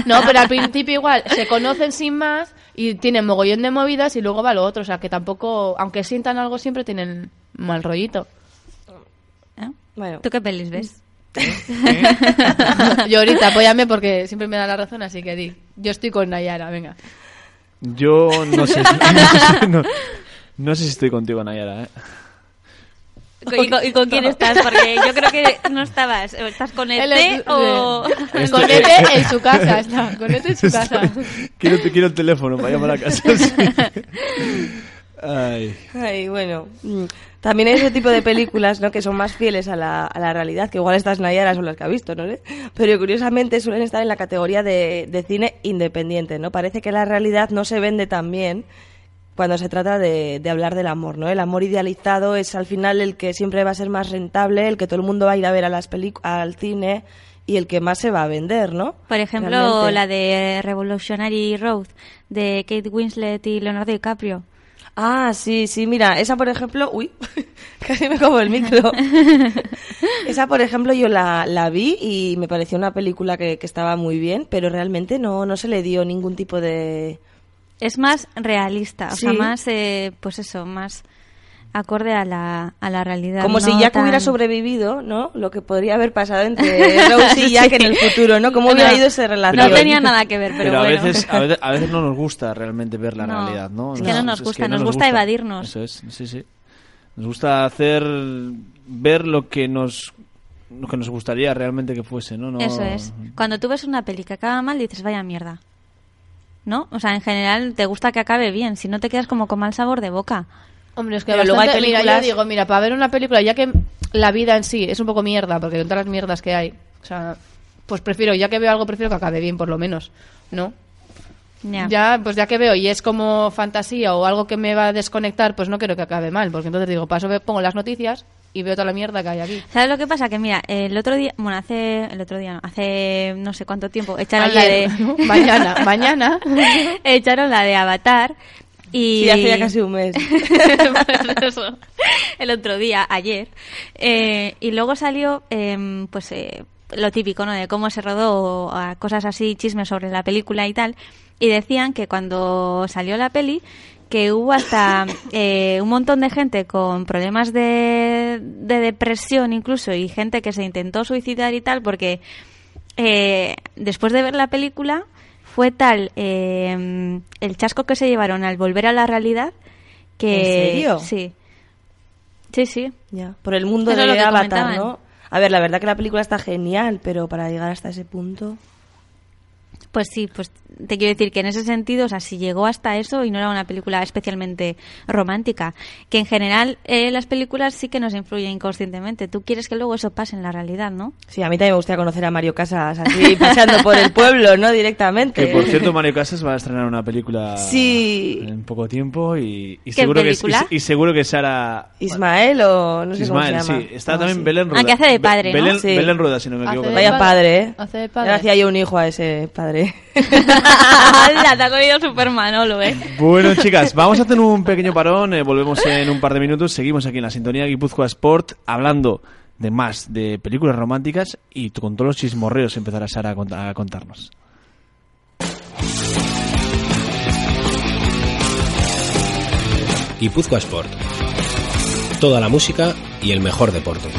No, pero al principio igual se conocen sin más y tienen mogollón de movidas y luego va lo otro, o sea que tampoco, aunque sientan algo siempre tienen mal rollito. ¿Eh? Bueno. ¿Tú qué pelis ves? ¿Eh? Yo ahorita apóyame porque siempre me da la razón, así que di. Yo estoy con Nayara, venga. Yo no sé, no, no sé si estoy contigo, Nayara, ¿eh? ¿Y con, ¿Y con quién estás? Porque yo creo que no estabas. ¿Estás con E T o...? Esto, con E T eh, en su casa. Está, con E T en su estoy, casa. Quiero, quiero el teléfono para llamar a casa. Sí. Ay. Ay, bueno. También hay ese tipo de películas, ¿no? Que son más fieles a la, a la realidad, que igual estas Nayara son las que ha visto, ¿no? ¿Eh? Pero curiosamente suelen estar en la categoría de, de cine independiente, ¿no? Parece que la realidad no se vende tan bien cuando se trata de, de hablar del amor, ¿no? El amor idealizado es al final el que siempre va a ser más rentable, el que todo el mundo va a ir a ver a las pelic- al cine y el que más se va a vender, ¿no? Por ejemplo, realmente. La de Revolutionary Road, de Kate Winslet y Leonardo DiCaprio. Ah, sí, sí, mira, esa por ejemplo... Uy, casi me como el micro. Esa por ejemplo yo la, la vi y me pareció una película que, que estaba muy bien, pero realmente no, no se le dio ningún tipo de... Es más realista, o sí. sea, más, eh, pues eso, más acorde a la, a la realidad. Como no si Jack tan... hubiera sobrevivido, ¿no? Lo que podría haber pasado entre Rose y Jack sí. en el futuro, ¿no? Cómo hubiera no, ido esa relación. No tenía nada que ver, pero, pero bueno. A veces, a, veces, a veces no nos gusta realmente ver la no, realidad, ¿no? Es que no, no nos gusta, es que no nos, nos gusta evadirnos. Eso es, sí, sí. Nos gusta hacer, ver lo que nos... lo que nos gustaría realmente que fuese, ¿no? no... Eso es. Cuando tú ves una peli que acaba mal, dices, vaya mierda. ¿No? O sea, en general te gusta que acabe bien, si no te quedas como con mal sabor de boca. Hombre, es que bastante, luego hay películas... Mira, yo digo, mira, para ver una película, ya que la vida en sí es un poco mierda, porque de todas las mierdas que hay, o sea, pues prefiero, ya que veo algo, prefiero que acabe bien, por lo menos, ¿no? Yeah. Ya, pues ya que veo y es como fantasía o algo que me va a desconectar, pues no quiero que acabe mal, porque entonces digo, paso, pongo las noticias y veo toda la mierda que hay aquí. ¿Sabes lo que pasa? Que mira, el otro día, bueno, hace el otro día, no, hace no sé cuánto tiempo echaron Ayer, la de mañana, mañana echaron la de Avatar y sí, hace ya casi un mes. Pues eso. El otro día, ayer, eh, y luego salió, eh, pues eh, lo típico, ¿no? De cómo se rodó, o a cosas así, chismes sobre la película y tal. Y decían que cuando salió la peli, que hubo hasta eh, un montón de gente con problemas de, de depresión incluso, y gente que se intentó suicidar y tal, porque eh, después de ver la película fue tal eh, el chasco que se llevaron al volver a la realidad que... ¿En serio? Sí. Sí, sí. Ya. Por el mundo de Avatar, ¿no? A ver, la verdad que la película está genial, pero para llegar hasta ese punto... Pues sí, pues te quiero decir que en ese sentido, o sea, si llegó hasta eso y no era una película especialmente romántica, que en general eh, las películas sí que nos influyen inconscientemente. Tú quieres que luego eso pase en la realidad, ¿no? Sí, a mí también me gustaría conocer a Mario Casas así pasando por el pueblo, ¿no? Directamente. Que por cierto, Mario Casas va a estrenar una película sí. en poco tiempo y, y, seguro que, y, y seguro que Sara... Ismael o no sé Ismael, cómo se llama. Sí, está no, también sí. Belén Rueda. Ah, que hace de padre, Be- ¿no? Belén, sí. Belén Rueda, si no me equivoco. Vaya padre, ¿eh? Hace de padre. Gracias, yo un hijo a ese padre. ¡Hala! Te ha cogido súper Manolo, ¿eh? Bueno, chicas, vamos a hacer un pequeño parón. Eh, volvemos en un par de minutos. Seguimos aquí en la sintonía Gipuzkoa Sport hablando de más de películas románticas y con todos los chismorreos empezará Sara a, cont- a contarnos. Gipuzkoa Sport. Toda la música y el mejor deporte.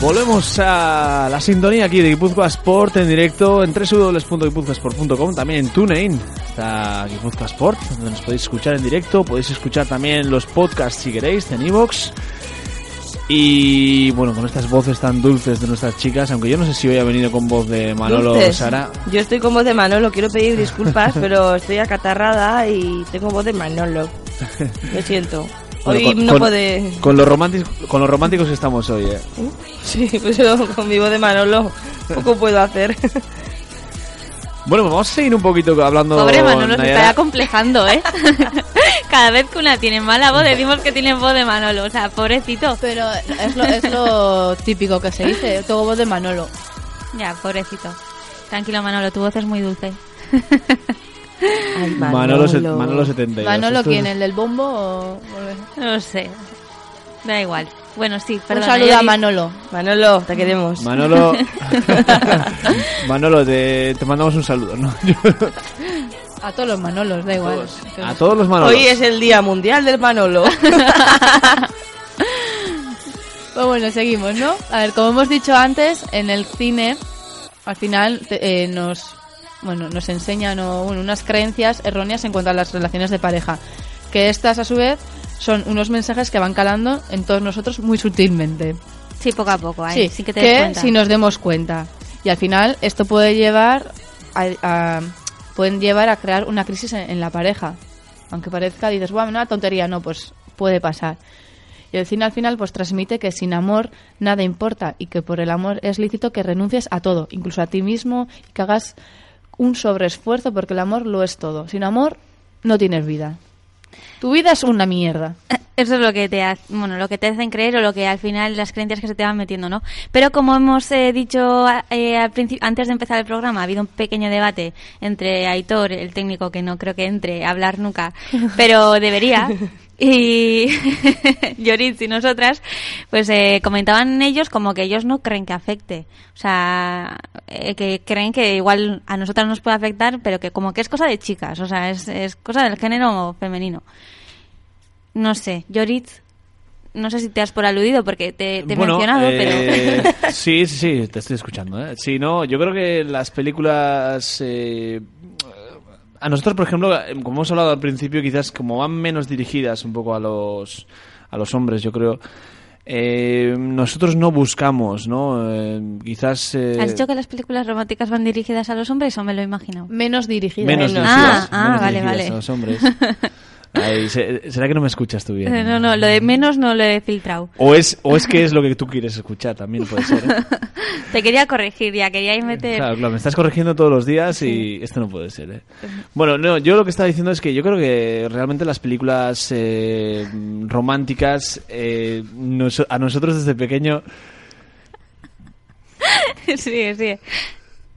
Volvemos a la sintonía aquí de Gipuzkoa Sport en directo en doble u doble u doble u punto gipuzkoa sport punto com, también en TuneIn está Gipuzkoa Sport, donde nos podéis escuchar en directo, podéis escuchar también los podcasts si queréis en iVoox. Y bueno, con estas voces tan dulces de nuestras chicas, aunque yo no sé si hoy ha venido con voz de Manolo o Sara. Yo estoy con voz de Manolo, quiero pedir disculpas, pero estoy acatarrada y tengo voz de Manolo, lo siento. Hoy bueno, con, no con, puede... con, los románticos, con los románticos que estamos hoy, ¿eh? Sí, pues yo con mi voz de Manolo poco puedo hacer. Bueno, pues vamos a seguir un poquito hablando... Pobre Manolo, Nayara. Se estará complejando, ¿eh? Cada vez que una tiene mala voz, decimos que tiene voz de Manolo, o sea, pobrecito. Pero es lo, es lo típico que se dice, yo tengo voz de Manolo. Ya, pobrecito. Tranquilo, Manolo, tu voz es muy dulce. Ay, Manolo. Manolo, Manolo setenta y dos. ¿Manolo quién? ¿El del bombo o...? No sé. Da igual. Bueno, sí, perdón. Un saludo a Manolo. Manolo, te queremos. Manolo, Manolo te, te mandamos un saludo, ¿no? A todos los Manolos, da igual. A todos. A todos los Manolos. Hoy es el Día Mundial del Manolo. Pues bueno, seguimos, ¿no? A ver, como hemos dicho antes, en el cine, al final te, eh, nos... Bueno, nos enseñan o, bueno, unas creencias erróneas en cuanto a las relaciones de pareja, que estas a su vez son unos mensajes que van calando en todos nosotros muy sutilmente. Sí, poco a poco, ¿eh? Sí, sí que te des cuenta. Si nos demos cuenta. Y al final esto puede llevar a, a, pueden llevar a crear una crisis en, en la pareja. Aunque parezca, dices, bueno, una tontería, no, pues puede pasar. Y el cine al final pues transmite que sin amor nada importa y que por el amor es lícito que renuncies a todo, incluso a ti mismo, y que hagas un sobreesfuerzo porque el amor lo es todo. Sin amor no tienes vida. Tu vida es una mierda. Eso es lo que te hace, bueno, lo que te hacen creer o lo que al final las creencias que se te van metiendo, ¿no? Pero como hemos eh, dicho eh, al principio, antes de empezar el programa, ha habido un pequeño debate entre Aitor, el técnico que no creo que entre a hablar nunca, pero debería. Y Ioritz y nosotras, pues eh, comentaban ellos como que ellos no creen que afecte. O sea, eh, que creen que igual a nosotras nos puede afectar, pero que como que es cosa de chicas, o sea, es, es cosa del género femenino. No sé, Ioritz, no sé si te has por aludido porque te, te he bueno, mencionado, eh, pero... Sí, sí, sí, te estoy escuchando, ¿eh? Sí, no, yo creo que las películas... Eh, a nosotros, por ejemplo, como hemos hablado al principio, quizás como van menos dirigidas un poco a los a los hombres, yo creo, eh, nosotros no buscamos, ¿no? Eh, quizás... Eh... ¿Has dicho que las películas románticas van dirigidas a los hombres o me lo he imaginado? Menos dirigidas. Menos dirigidas, ah, ah, menos vale, dirigidas vale. a los hombres. Ay, ¿será que no me escuchas tú bien? No, no, lo de menos no lo he filtrado. O es o es que es lo que tú quieres escuchar también, puede ser, ¿eh? Te quería corregir, ya quería ir meter... Claro, claro, me estás corrigiendo todos los días y esto no puede ser, ¿eh? Bueno, no, yo lo que estaba diciendo es que yo creo que realmente las películas eh, románticas eh, nos, a nosotros desde pequeño... Sí, sí.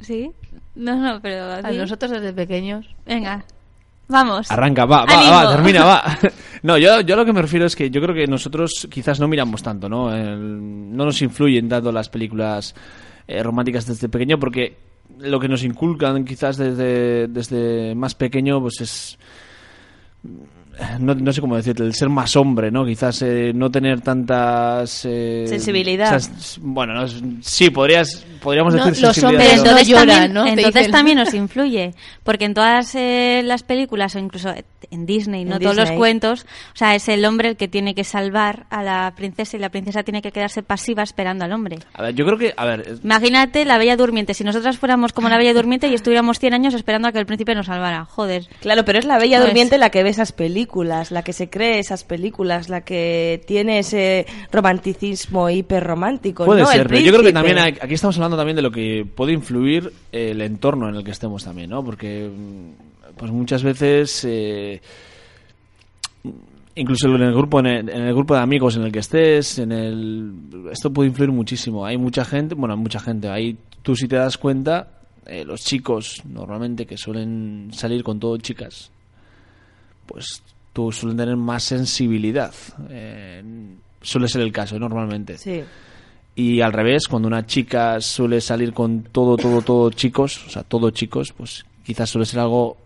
¿Sí? No, no, pero... A, a nosotros desde pequeños. Venga. Vamos. Arranca, va, va, ¡ánimo! Va, termina, va. No, yo, yo a lo que me refiero es que yo creo que nosotros quizás no miramos tanto, ¿no? El, no nos influyen tanto las películas eh, románticas desde pequeño, porque lo que nos inculcan quizás desde, desde más pequeño pues es... No, no sé cómo decirte, el ser más hombre, ¿no? Quizás eh, no tener tantas... Eh, sensibilidad. O sea, bueno, no, sí, podrías, podríamos no, decir los sensibilidad. Los hombres entonces, también, ¿no? entonces también nos influye, porque en todas eh, las películas, o incluso en Disney, no en todos Disney. Los cuentos, o sea, es el hombre el que tiene que salvar a la princesa y la princesa tiene que quedarse pasiva esperando al hombre. A ver, yo creo que... A ver, imagínate La Bella Durmiente, si nosotras fuéramos como La Bella Durmiente y estuviéramos cien años esperando a que el príncipe nos salvara, joder. Claro, pero es La Bella pues, Durmiente la que ve esas películas. La que se cree esas películas, la que tiene ese romanticismo hiperromántico. Puede ¿no? ser, el pero yo creo que también hay, aquí estamos hablando también de lo que puede influir el entorno en el que estemos también, ¿no? Porque pues muchas veces, eh, incluso en el grupo, en el, en el grupo de amigos en el que estés, en el esto puede influir muchísimo. Hay mucha gente, bueno, mucha gente. Ahí tú si te das cuenta, eh, los chicos normalmente que suelen salir con todo chicas. Pues tú suelen tener más sensibilidad, eh, suele ser el caso normalmente. Sí. Y al revés, cuando una chica suele salir con todo, todo, todo chicos, o sea, todo chicos, pues quizás suele ser algo,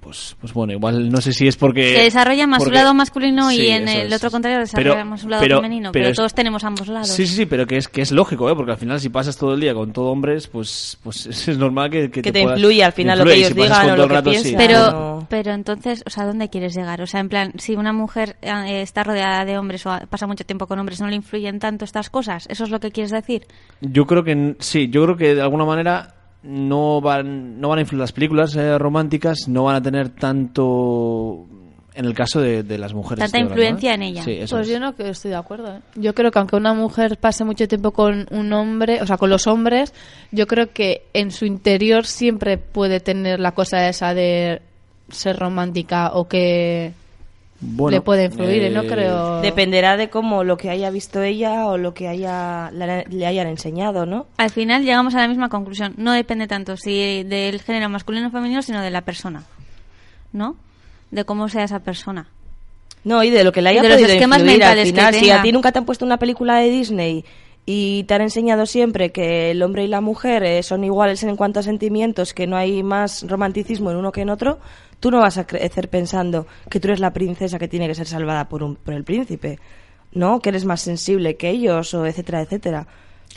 pues, pues bueno, igual no sé si es porque... Se desarrolla más porque, un lado masculino sí, y en el es. Otro contrario desarrolla pero, más un lado pero, femenino, pero, pero es, todos tenemos ambos lados. Sí, sí, sí, pero que es que es lógico, ¿eh? Porque al final si pasas todo el día con todo hombres, pues pues es normal que... Que, que te, te influya al final influye, lo que ellos si digan o lo que rato, piensan. Sí. Pero... Pero entonces, o sea, ¿dónde quieres llegar? O sea, en plan, si una mujer eh, está rodeada de hombres o pasa mucho tiempo con hombres, ¿no le influyen tanto estas cosas? ¿Eso es lo que quieres decir? Yo creo que sí, yo creo que de alguna manera no van, no van a influir las películas eh, románticas, no van a tener tanto... En el caso de, de las mujeres. Tanta influencia ahora, ¿no? en ella. Sí, pues es. Yo no que estoy de acuerdo. ¿eh? Yo creo que aunque una mujer pase mucho tiempo con un hombre, o sea, con los hombres, yo creo que en su interior siempre puede tener la cosa esa de... ser romántica o que bueno, le puede influir, eh, no creo. Dependerá de cómo lo que haya visto ella o lo que haya la, le hayan enseñado, ¿no? Al final llegamos a la misma conclusión. No depende tanto si del género masculino o femenino, sino de la persona, ¿no? De cómo sea esa persona. No, y de lo que le haya de podido los esquemas influir mentales al final. Que si tenga... a ti nunca te han puesto una película de Disney... y te han enseñado siempre que el hombre y la mujer son iguales en cuanto a sentimientos, que no hay más romanticismo en uno que en otro, tú no vas a crecer pensando que tú eres la princesa que tiene que ser salvada por, un, por el príncipe, ¿no? Que eres más sensible que ellos, o etcétera, etcétera.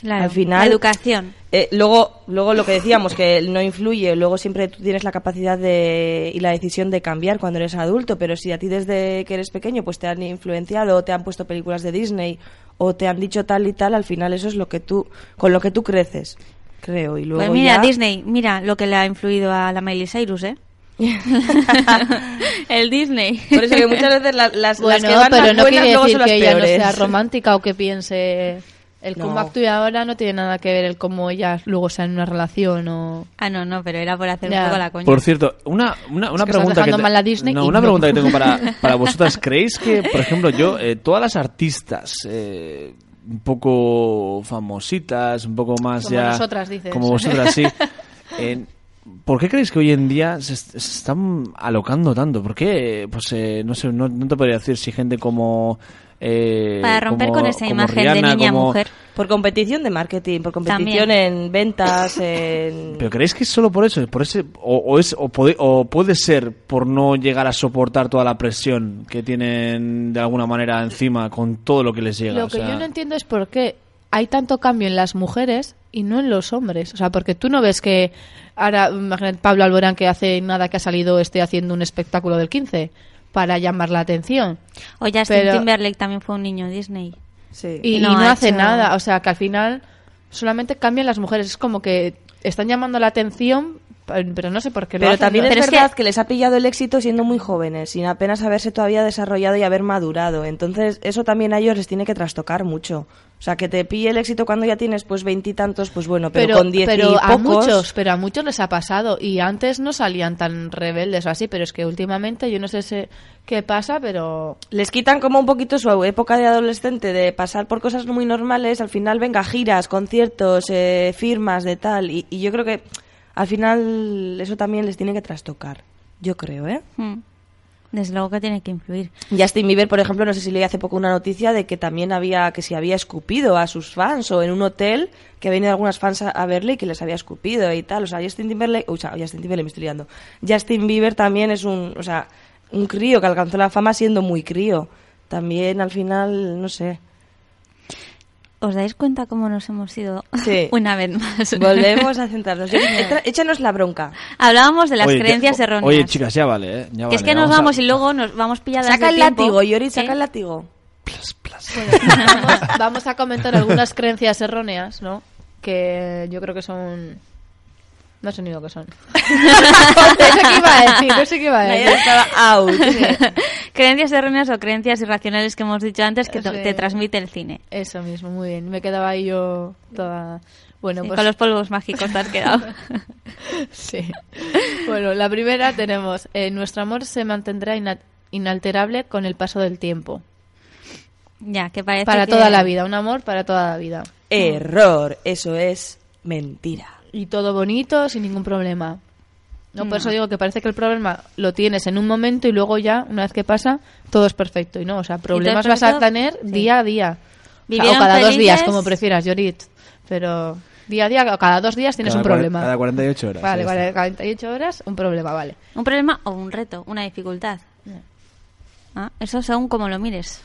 Claro, al final, la educación. Eh, luego, luego lo que decíamos, que no influye, luego siempre tú tienes la capacidad de, y la decisión de cambiar cuando eres adulto, pero si a ti desde que eres pequeño pues te han influenciado, te han puesto películas de Disney o te han dicho tal y tal, al final eso es lo que tú, con lo que tú creces, creo. Y luego pues mira, ya... Disney, mira lo que le ha influido a la Miley Cyrus, ¿eh? El Disney. Por eso que muchas veces las, las, bueno, las que van pero no buenas, quiere decir que ella peores. No sea romántica o que piense... El cómo no. actúa ahora no tiene nada que ver el cómo ella luego sea en una relación o... Ah, no, no, pero era por hacer ya. un poco la coña. Por cierto, una, una, una es que pregunta que... Te... Mal a Disney no, una no. pregunta que tengo para, para vosotras. ¿Creéis que, por ejemplo, yo, eh, todas las artistas eh, un poco famositas, un poco más como ya... Como nosotras, dices. Como vosotras, sí. Eh, ¿Por qué creéis que hoy en día se, se están alocando tanto? ¿Por qué? Pues, eh, no sé, no, no te podría decir si gente como... Eh, para romper como, con esa imagen Rihanna, de niña como... mujer por competición de marketing, por competición también. En ventas en... ¿Pero creéis que es solo por eso? Por ese, o, o, es, o, puede, o puede ser por no llegar a soportar toda la presión que tienen de alguna manera encima con todo lo que les llega. Lo o que sea... yo no entiendo es por qué hay tanto cambio en las mujeres y no en los hombres. O sea, porque tú no ves que ahora, imagínate Pablo Alborán, que hace nada que ha salido, esté haciendo un espectáculo del quince para llamar la atención. O Justin Pero... Timberlake también fue un niño Disney. Sí. Y, y no, y no hace hecho... nada. O sea, que al final solamente cambian las mujeres. Es como que están llamando la atención... Pero no sé por qué lo Pero hacen, también ¿no? es Pero verdad es que... que les ha pillado el éxito siendo muy jóvenes, sin apenas haberse todavía desarrollado y haber madurado. Entonces, eso también a ellos les tiene que trastocar mucho. O sea, que te pille el éxito cuando ya tienes pues veintitantos, pues bueno, pero, pero con diez pero y a pocos... muchos, pero a muchos les ha pasado. Y antes no salían tan rebeldes o así, pero es que últimamente yo no sé si, qué pasa, pero... Les quitan como un poquito su época de adolescente, de pasar por cosas muy normales, al final venga, giras, conciertos, eh, firmas de tal, y, y yo creo que... Al final, eso también les tiene que trastocar, yo creo, ¿eh? Mm. Desde luego que tiene que influir. Justin Bieber, por ejemplo, no sé si leí hace poco una noticia de que también había, que se había escupido a sus fans, o en un hotel que habían ido algunas fans a verle y que les había escupido y tal. O sea, Justin Timberlake, o sea, Justin Timberlake me estoy liando. Justin Bieber también es un, o sea, un crío que alcanzó la fama siendo muy crío. También al final, no sé. ¿Os dais cuenta cómo nos hemos ido sí. una vez más? Volvemos a centrarnos. Échanos la bronca. Hablábamos de las oye, creencias que, erróneas. Oye, chicas, ya vale, ¿eh? Ya vale. Que es que vamos nos vamos a... y luego nos vamos pilladas. Saca el látigo, Yori, saca ¿Eh? el látigo. Plas, plas. Bueno, vamos, vamos a comentar algunas creencias erróneas, ¿no? Que yo creo que son... No sé ni lo que son. Eso que iba a decir, eso que iba a decir. Estaba out. Sí. Creencias erróneas o creencias irracionales que hemos dicho antes que sí. te transmite el cine. Eso mismo, muy bien. Me quedaba ahí yo toda... Bueno, sí, pues... Con los polvos mágicos te has quedado. Sí. Bueno, la primera tenemos... Eh, nuestro amor se mantendrá ina- inalterable con el paso del tiempo. Ya, que parece Para que... toda la vida, un amor para toda la vida. Error, eso es mentira. Y todo bonito, sin ningún problema. No, no. Por eso digo que parece que el problema lo tienes en un momento y luego ya, una vez que pasa, todo es perfecto. Y no, o sea, problemas vas a tener sí. día a día. O, sea, o cada felices. dos días, como prefieras, Yorit. Pero día a día, o cada dos días tienes cada un problema. Cada cuarenta y ocho horas. Vale, vale, cuarenta y ocho horas, un problema, vale. Un problema o un reto, una dificultad. No. Ah, eso según como lo mires.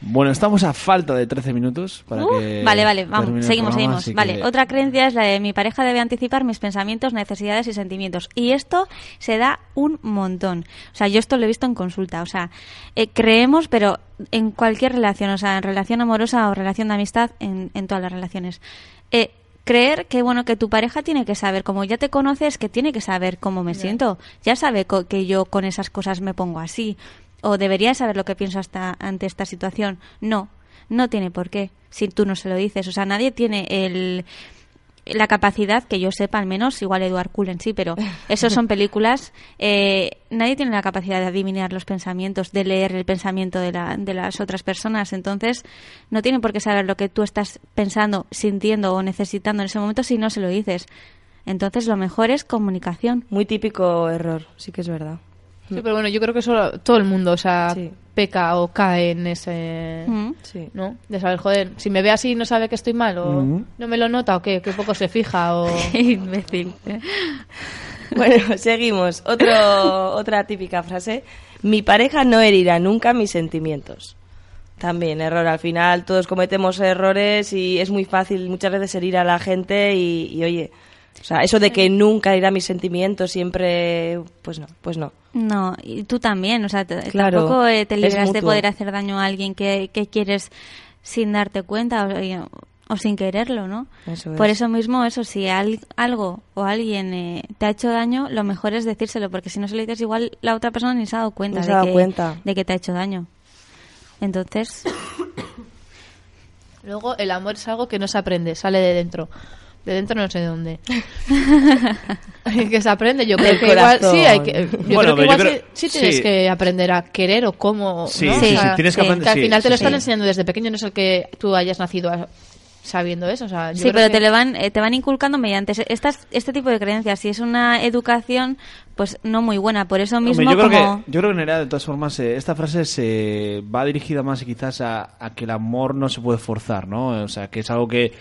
Bueno, estamos a falta de trece minutos para uh, que Vale, vale, vamos, seguimos, programa, seguimos. Vale, que... otra creencia es la de mi pareja debe anticipar mis pensamientos, necesidades y sentimientos. Y esto se da un montón. O sea, yo esto lo he visto en consulta. O sea, eh, creemos, pero en cualquier relación, o sea, en relación amorosa o relación de amistad, en, en todas las relaciones. Eh, creer que, bueno, que tu pareja tiene que saber, como ya te conoces, que tiene que saber cómo me yeah. siento. Ya sabe co- que yo con esas cosas me pongo así. O debería saber lo que pienso hasta ante esta situación. No, no tiene por qué, si tú no se lo dices. O sea, nadie tiene el la capacidad, que yo sepa al menos, igual Edward Cullen sí, pero esos son películas. Eh, nadie tiene la capacidad de adivinar los pensamientos, de leer el pensamiento de, la, de las otras personas. Entonces, no tiene por qué saber lo que tú estás pensando, sintiendo o necesitando en ese momento si no se lo dices. Entonces, lo mejor es comunicación. Muy típico error, sí que es verdad. Sí, pero bueno, yo creo que eso todo el mundo, o sea, sí. peca o cae en ese, mm. sí. ¿no? De saber, joder, si me ve así no sabe que estoy mal o mm. no me lo nota o qué, que poco se fija o... Imbécil. Bueno, seguimos. Otro, otra típica frase. Mi pareja no herirá nunca mis sentimientos. También error. Al final todos cometemos errores y es muy fácil muchas veces herir a la gente y, y oye... O sea, eso de que nunca irá mis sentimientos, siempre, pues no, pues no. No, y tú también, o sea, t- claro, tampoco eh, te libras de poder hacer daño a alguien que, que quieres sin darte cuenta o, o sin quererlo, ¿no? Eso es. Por eso mismo, eso, si al, algo o alguien eh, te ha hecho daño, lo mejor es decírselo, porque si no se lo dices, igual la otra persona ni se ha dado cuenta, no se ha dado de, que, cuenta. de que te ha hecho daño. Entonces... Luego, el amor es algo que no se aprende, sale de dentro. De dentro no sé de dónde. Que se aprende, yo creo que igual sí hay que, yo bueno, creo que igual creo, sí, sí tienes sí. que aprender a querer o cómo, sí, ¿no? Sí, o sea, sí, tienes que aprender. Que al final sí, te lo sí. están enseñando desde pequeño, no es el que tú hayas nacido a, sabiendo eso, o sea, yo sí, creo pero que... te le van eh, te van inculcando mediante estas este tipo de creencias, si es una educación pues no muy buena, por eso mismo. Hombre, yo como... creo que yo creo que en realidad de todas formas eh, esta frase se va dirigida más quizás a, a que el amor no se puede forzar, ¿no? O sea, que es algo que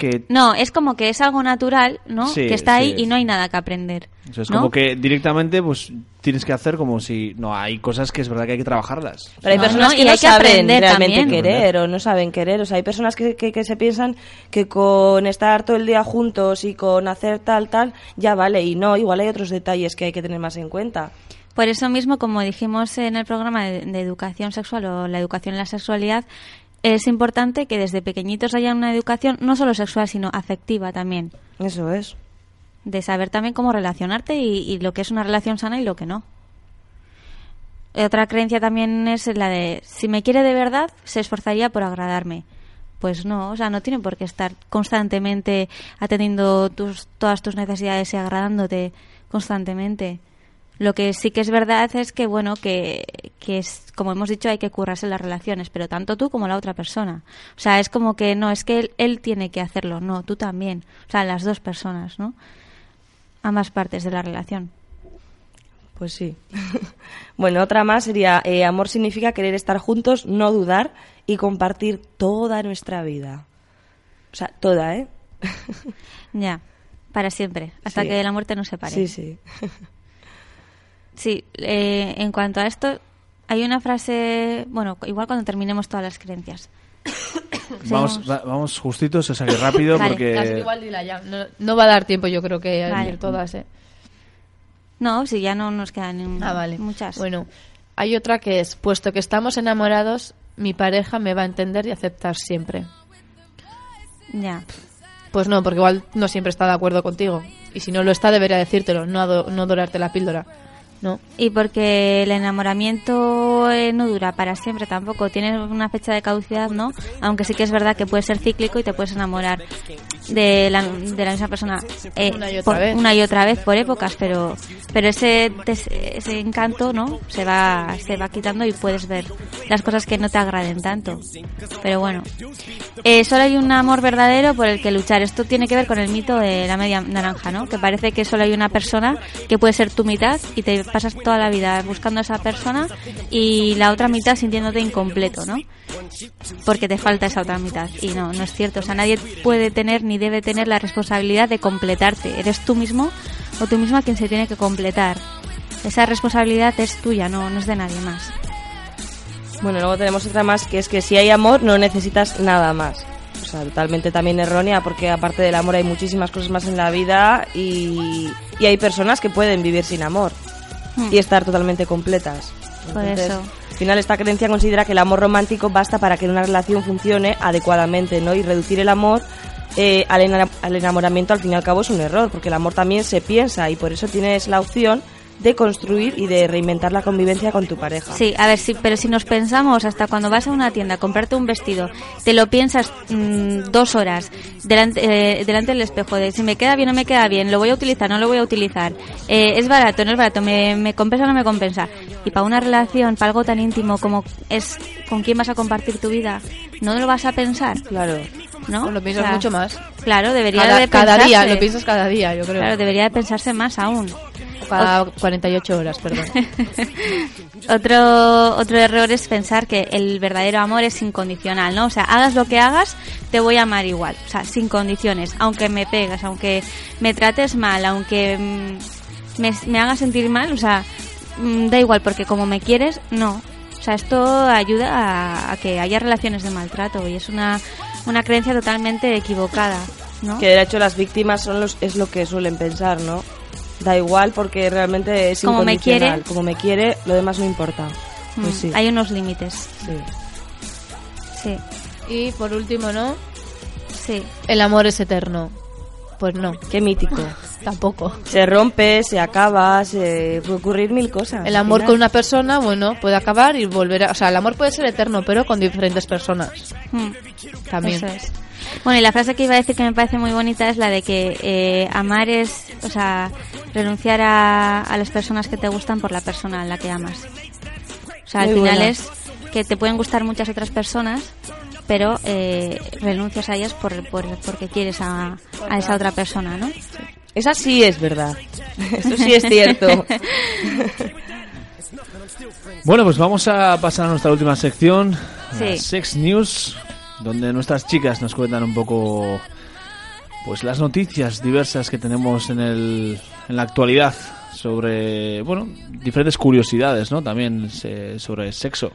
Que... No, es como que es algo natural, ¿no? Sí, que está ahí sí, y no hay nada que aprender. Eso es, ¿no? Como que directamente pues tienes que hacer como si... No, hay cosas que es verdad que hay que trabajarlas. Pero hay no, personas no, que no hay saben que realmente también. querer o no saben querer. O sea, hay personas que, que, que se piensan que con estar todo el día juntos y con hacer tal, tal, ya vale. Y no, igual hay otros detalles que hay que tener más en cuenta. Por eso mismo, como dijimos en el programa de, de educación sexual o la educación en la sexualidad... Es importante que desde pequeñitos haya una educación no solo sexual, sino afectiva también. Eso es. De saber también cómo relacionarte y, y lo que es una relación sana y lo que no. Otra creencia también es la de, si me quiere de verdad, se esforzaría por agradarme. Pues no, o sea, no tiene por qué estar constantemente atendiendo tus, todas tus necesidades y agradándote constantemente. Lo que sí que es verdad es que, bueno, que, que es, como hemos dicho, hay que currarse las relaciones, pero tanto tú como la otra persona. O sea, es como que no, es que él, él tiene que hacerlo, no, tú también. O sea, las dos personas, ¿no? Ambas partes de la relación. Pues sí. Bueno, otra más sería, eh, amor significa querer estar juntos, no dudar y compartir toda nuestra vida. O sea, toda, ¿eh? Ya, para siempre, hasta sí. que la muerte nos separe. Sí, sí. Sí, eh, en cuanto a esto, hay una frase, bueno, igual cuando terminemos todas las creencias. Vamos, da, vamos justitos, o sea, que rápido, vale, porque... Casi igual dila ya, no, no va a dar tiempo yo creo que a vale. decir todas, ¿eh? No, si ya no nos quedan en... ah, vale. muchas. Bueno, hay otra que es, puesto que estamos enamorados, mi pareja me va a entender y aceptar siempre. Ya. Pues no, porque igual no siempre está de acuerdo contigo. Y si no lo está, debería decírtelo, no, ado- no dorarte la píldora. No. Y porque el enamoramiento eh, no dura para siempre tampoco. Tiene una fecha de caducidad, ¿no? Aunque sí que es verdad que puede ser cíclico y te puedes enamorar de la, de la misma persona eh, una, y otra por, vez. una y otra vez por épocas, pero pero ese des, ese encanto, ¿no? Se va se va quitando y puedes ver las cosas que no te agraden tanto. Pero bueno, eh, solo hay un amor verdadero por el que luchar. Esto tiene que ver con el mito de la media naranja, ¿no? Que parece que solo hay una persona que puede ser tu mitad y te pasas toda la vida buscando a esa persona y la otra mitad sintiéndote incompleto, ¿no? Porque te falta esa otra mitad. Y no, no es cierto. O sea, nadie puede tener ni debe tener la responsabilidad de completarte. Eres tú mismo o tú misma quien se tiene que completar. Esa responsabilidad es tuya, no, no es de nadie más. Bueno, luego tenemos otra más que es que si hay amor no necesitas nada más. O sea, totalmente también errónea, porque aparte del amor hay muchísimas cosas más en la vida y, y hay personas que pueden vivir sin amor y estar totalmente completas. Entonces, por eso, al final esta creencia considera que el amor romántico basta para que una relación funcione adecuadamente, ¿no? Y reducir el amor eh, al, ena- al enamoramiento al fin y al cabo es un error, porque el amor también se piensa y por eso tienes la opción de construir y de reinventar la convivencia con tu pareja. Sí, a ver, sí, pero si nos pensamos hasta cuando vas a una tienda a comprarte un vestido, te lo piensas mmm, dos horas delante, eh, delante del espejo, de si me queda bien o no me queda bien, lo voy a utilizar, no lo voy a utilizar, eh, es barato, no es barato, me, me compensa o no me compensa. Y para una relación, para algo tan íntimo como es con quién vas a compartir tu vida, no lo vas a pensar. Claro. ¿No? Pues lo piensas, o sea, mucho más. Claro, debería cada, de pensarse. Cada día, lo piensas cada día, yo creo. Claro, debería de pensarse más aún. Cada cuarenta y ocho horas, perdón. otro otro error es pensar que el verdadero amor es incondicional, ¿no? O sea, hagas lo que hagas, te voy a amar igual. O sea, sin condiciones. Aunque me pegues, aunque me trates mal, aunque mmm, me, me hagas sentir mal, o sea, mmm, da igual, porque como me quieres, no. O sea, esto ayuda a, a que haya relaciones de maltrato y es una... una creencia totalmente equivocada, ¿no? Que de hecho las víctimas son los, es lo que suelen pensar, ¿no? Da igual porque realmente es como incondicional. Me quiere, como me quiere, lo demás no importa. Mm, pues sí. Hay unos límites. Sí. Sí. Y por último, ¿no? Sí. El amor es eterno. Pues no. Qué mítico. Tampoco. Se rompe, se acaba, se puede ocurrir mil cosas. El amor con una persona, bueno, puede acabar y volver a... O sea, el amor puede ser eterno, pero con diferentes personas. Mm. También. Eso es. Bueno, y la frase que iba a decir que me parece muy bonita es la de que eh, amar es... O sea, renunciar a, a las personas que te gustan por la persona a la que amas. O sea, muy al final buena. Es que te pueden gustar muchas otras personas... pero eh, renuncias a ellas por, por, porque quieres a, a esa otra persona, ¿no? Esa sí es verdad. Eso sí es cierto. Bueno, pues vamos a pasar a nuestra última sección, sí. Sex News, donde nuestras chicas nos cuentan un poco pues las noticias diversas que tenemos en el en la actualidad sobre, bueno, diferentes curiosidades, ¿no? También se, sobre sexo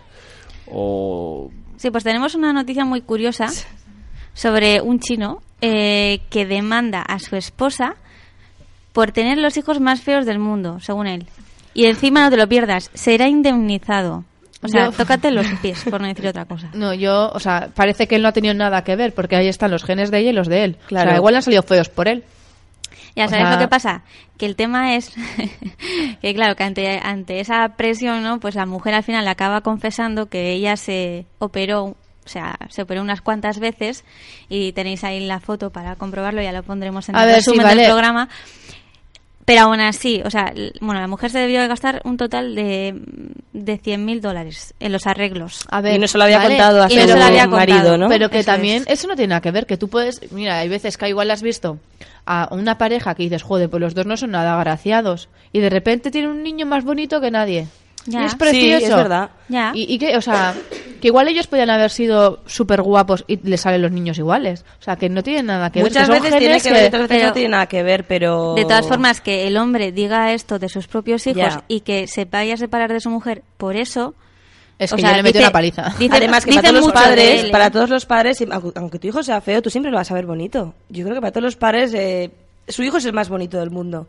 o... Sí, pues tenemos una noticia muy curiosa sobre un chino eh, que demanda a su esposa por tener los hijos más feos del mundo, según él. Y encima no te lo pierdas, será indemnizado. O sea, yo... tócate los pies, por no decir otra cosa. No, yo, o sea, parece que él no ha tenido nada que ver, porque ahí están los genes de ella y los de él. Claro. O sea, igual le han salido feos por él. Ya, o ¿sabes sea... lo que pasa? Que el tema es que, claro, que ante, ante esa presión, ¿no? Pues la mujer al final acaba confesando que ella se operó, o sea, se operó unas cuantas veces y tenéis ahí la foto para comprobarlo, ya lo pondremos en a el resumen si vale. del programa. Pero aún así, o sea, bueno, la mujer se debió de gastar un total de, de cien mil dólares en los arreglos. A ver, y no se lo había ¿vale? contado a su marido, contado, ¿no? Pero que eso también, es. Eso no tiene nada que ver, que tú puedes... Mira, hay veces que igual has visto a una pareja que dices, joder, pues los dos no son nada agraciados. Y de repente tiene un niño más bonito que nadie. Ya. Y es precioso. Sí, es verdad. Ya. Y, y que, o sea, que igual ellos podían haber sido súper guapos y les salen los niños iguales. O sea, que no tienen nada que ver. Muchas veces tiene que ver, otras veces no tiene nada que ver, pero... De todas formas, que el hombre diga esto de sus propios hijos ya. y que se vaya a separar de su mujer por eso... Es que o sea, yo le metí una paliza. Dice, Además que para todos los padres, para todos los padres, aunque tu hijo sea feo, tú siempre lo vas a ver bonito. Yo creo que para todos los padres, eh, su hijo es el más bonito del mundo.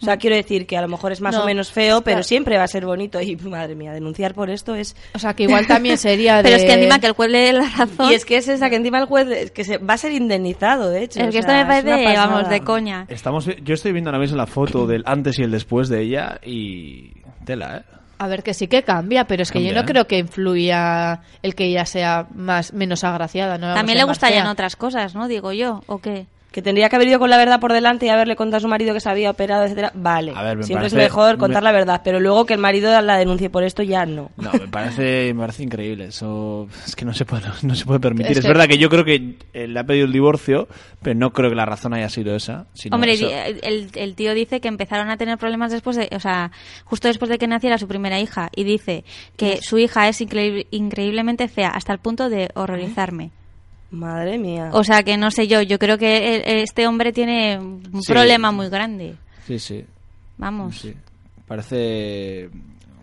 O sea, quiero decir que a lo mejor es más no, o menos feo, pero claro. siempre va a ser bonito. Y, madre mía, denunciar por esto es... O sea, que igual también sería de... Pero es que encima que el juez le dé la razón. Y es que es esa, que encima el juez es que se va a ser indemnizado, de hecho. Es que o sea, esto me parece, es vamos, de coña. Estamos, yo estoy viendo ahora mismo la foto del antes y el después de ella y... Tela, ¿eh? A ver, que sí que cambia, pero es que cambia. Yo no creo que influya el que ella sea más menos agraciada. No también le gustarían otras cosas, ¿no? Digo yo, ¿o qué? Que tendría que haber ido con la verdad por delante y haberle contado a su marido que se había operado, etcétera. Vale, ver, me siempre parece, es mejor contar me... la verdad, pero luego que el marido la denuncie por esto ya no. No, me parece, me parece increíble. Eso es que no se puede, no se puede permitir. Es, es que... verdad que yo creo que eh, le ha pedido el divorcio, pero no creo que la razón haya sido esa. Sino Hombre, eso... el, el tío dice que empezaron a tener problemas después de, o sea, justo después de que naciera su primera hija, y dice que su hija es increíble, increíblemente fea, hasta el punto de horrorizarme. ¿Eh? Madre mía. O sea, que no sé yo, yo creo que este hombre tiene un sí. problema muy grande. Sí, sí. Vamos. Sí. Parece...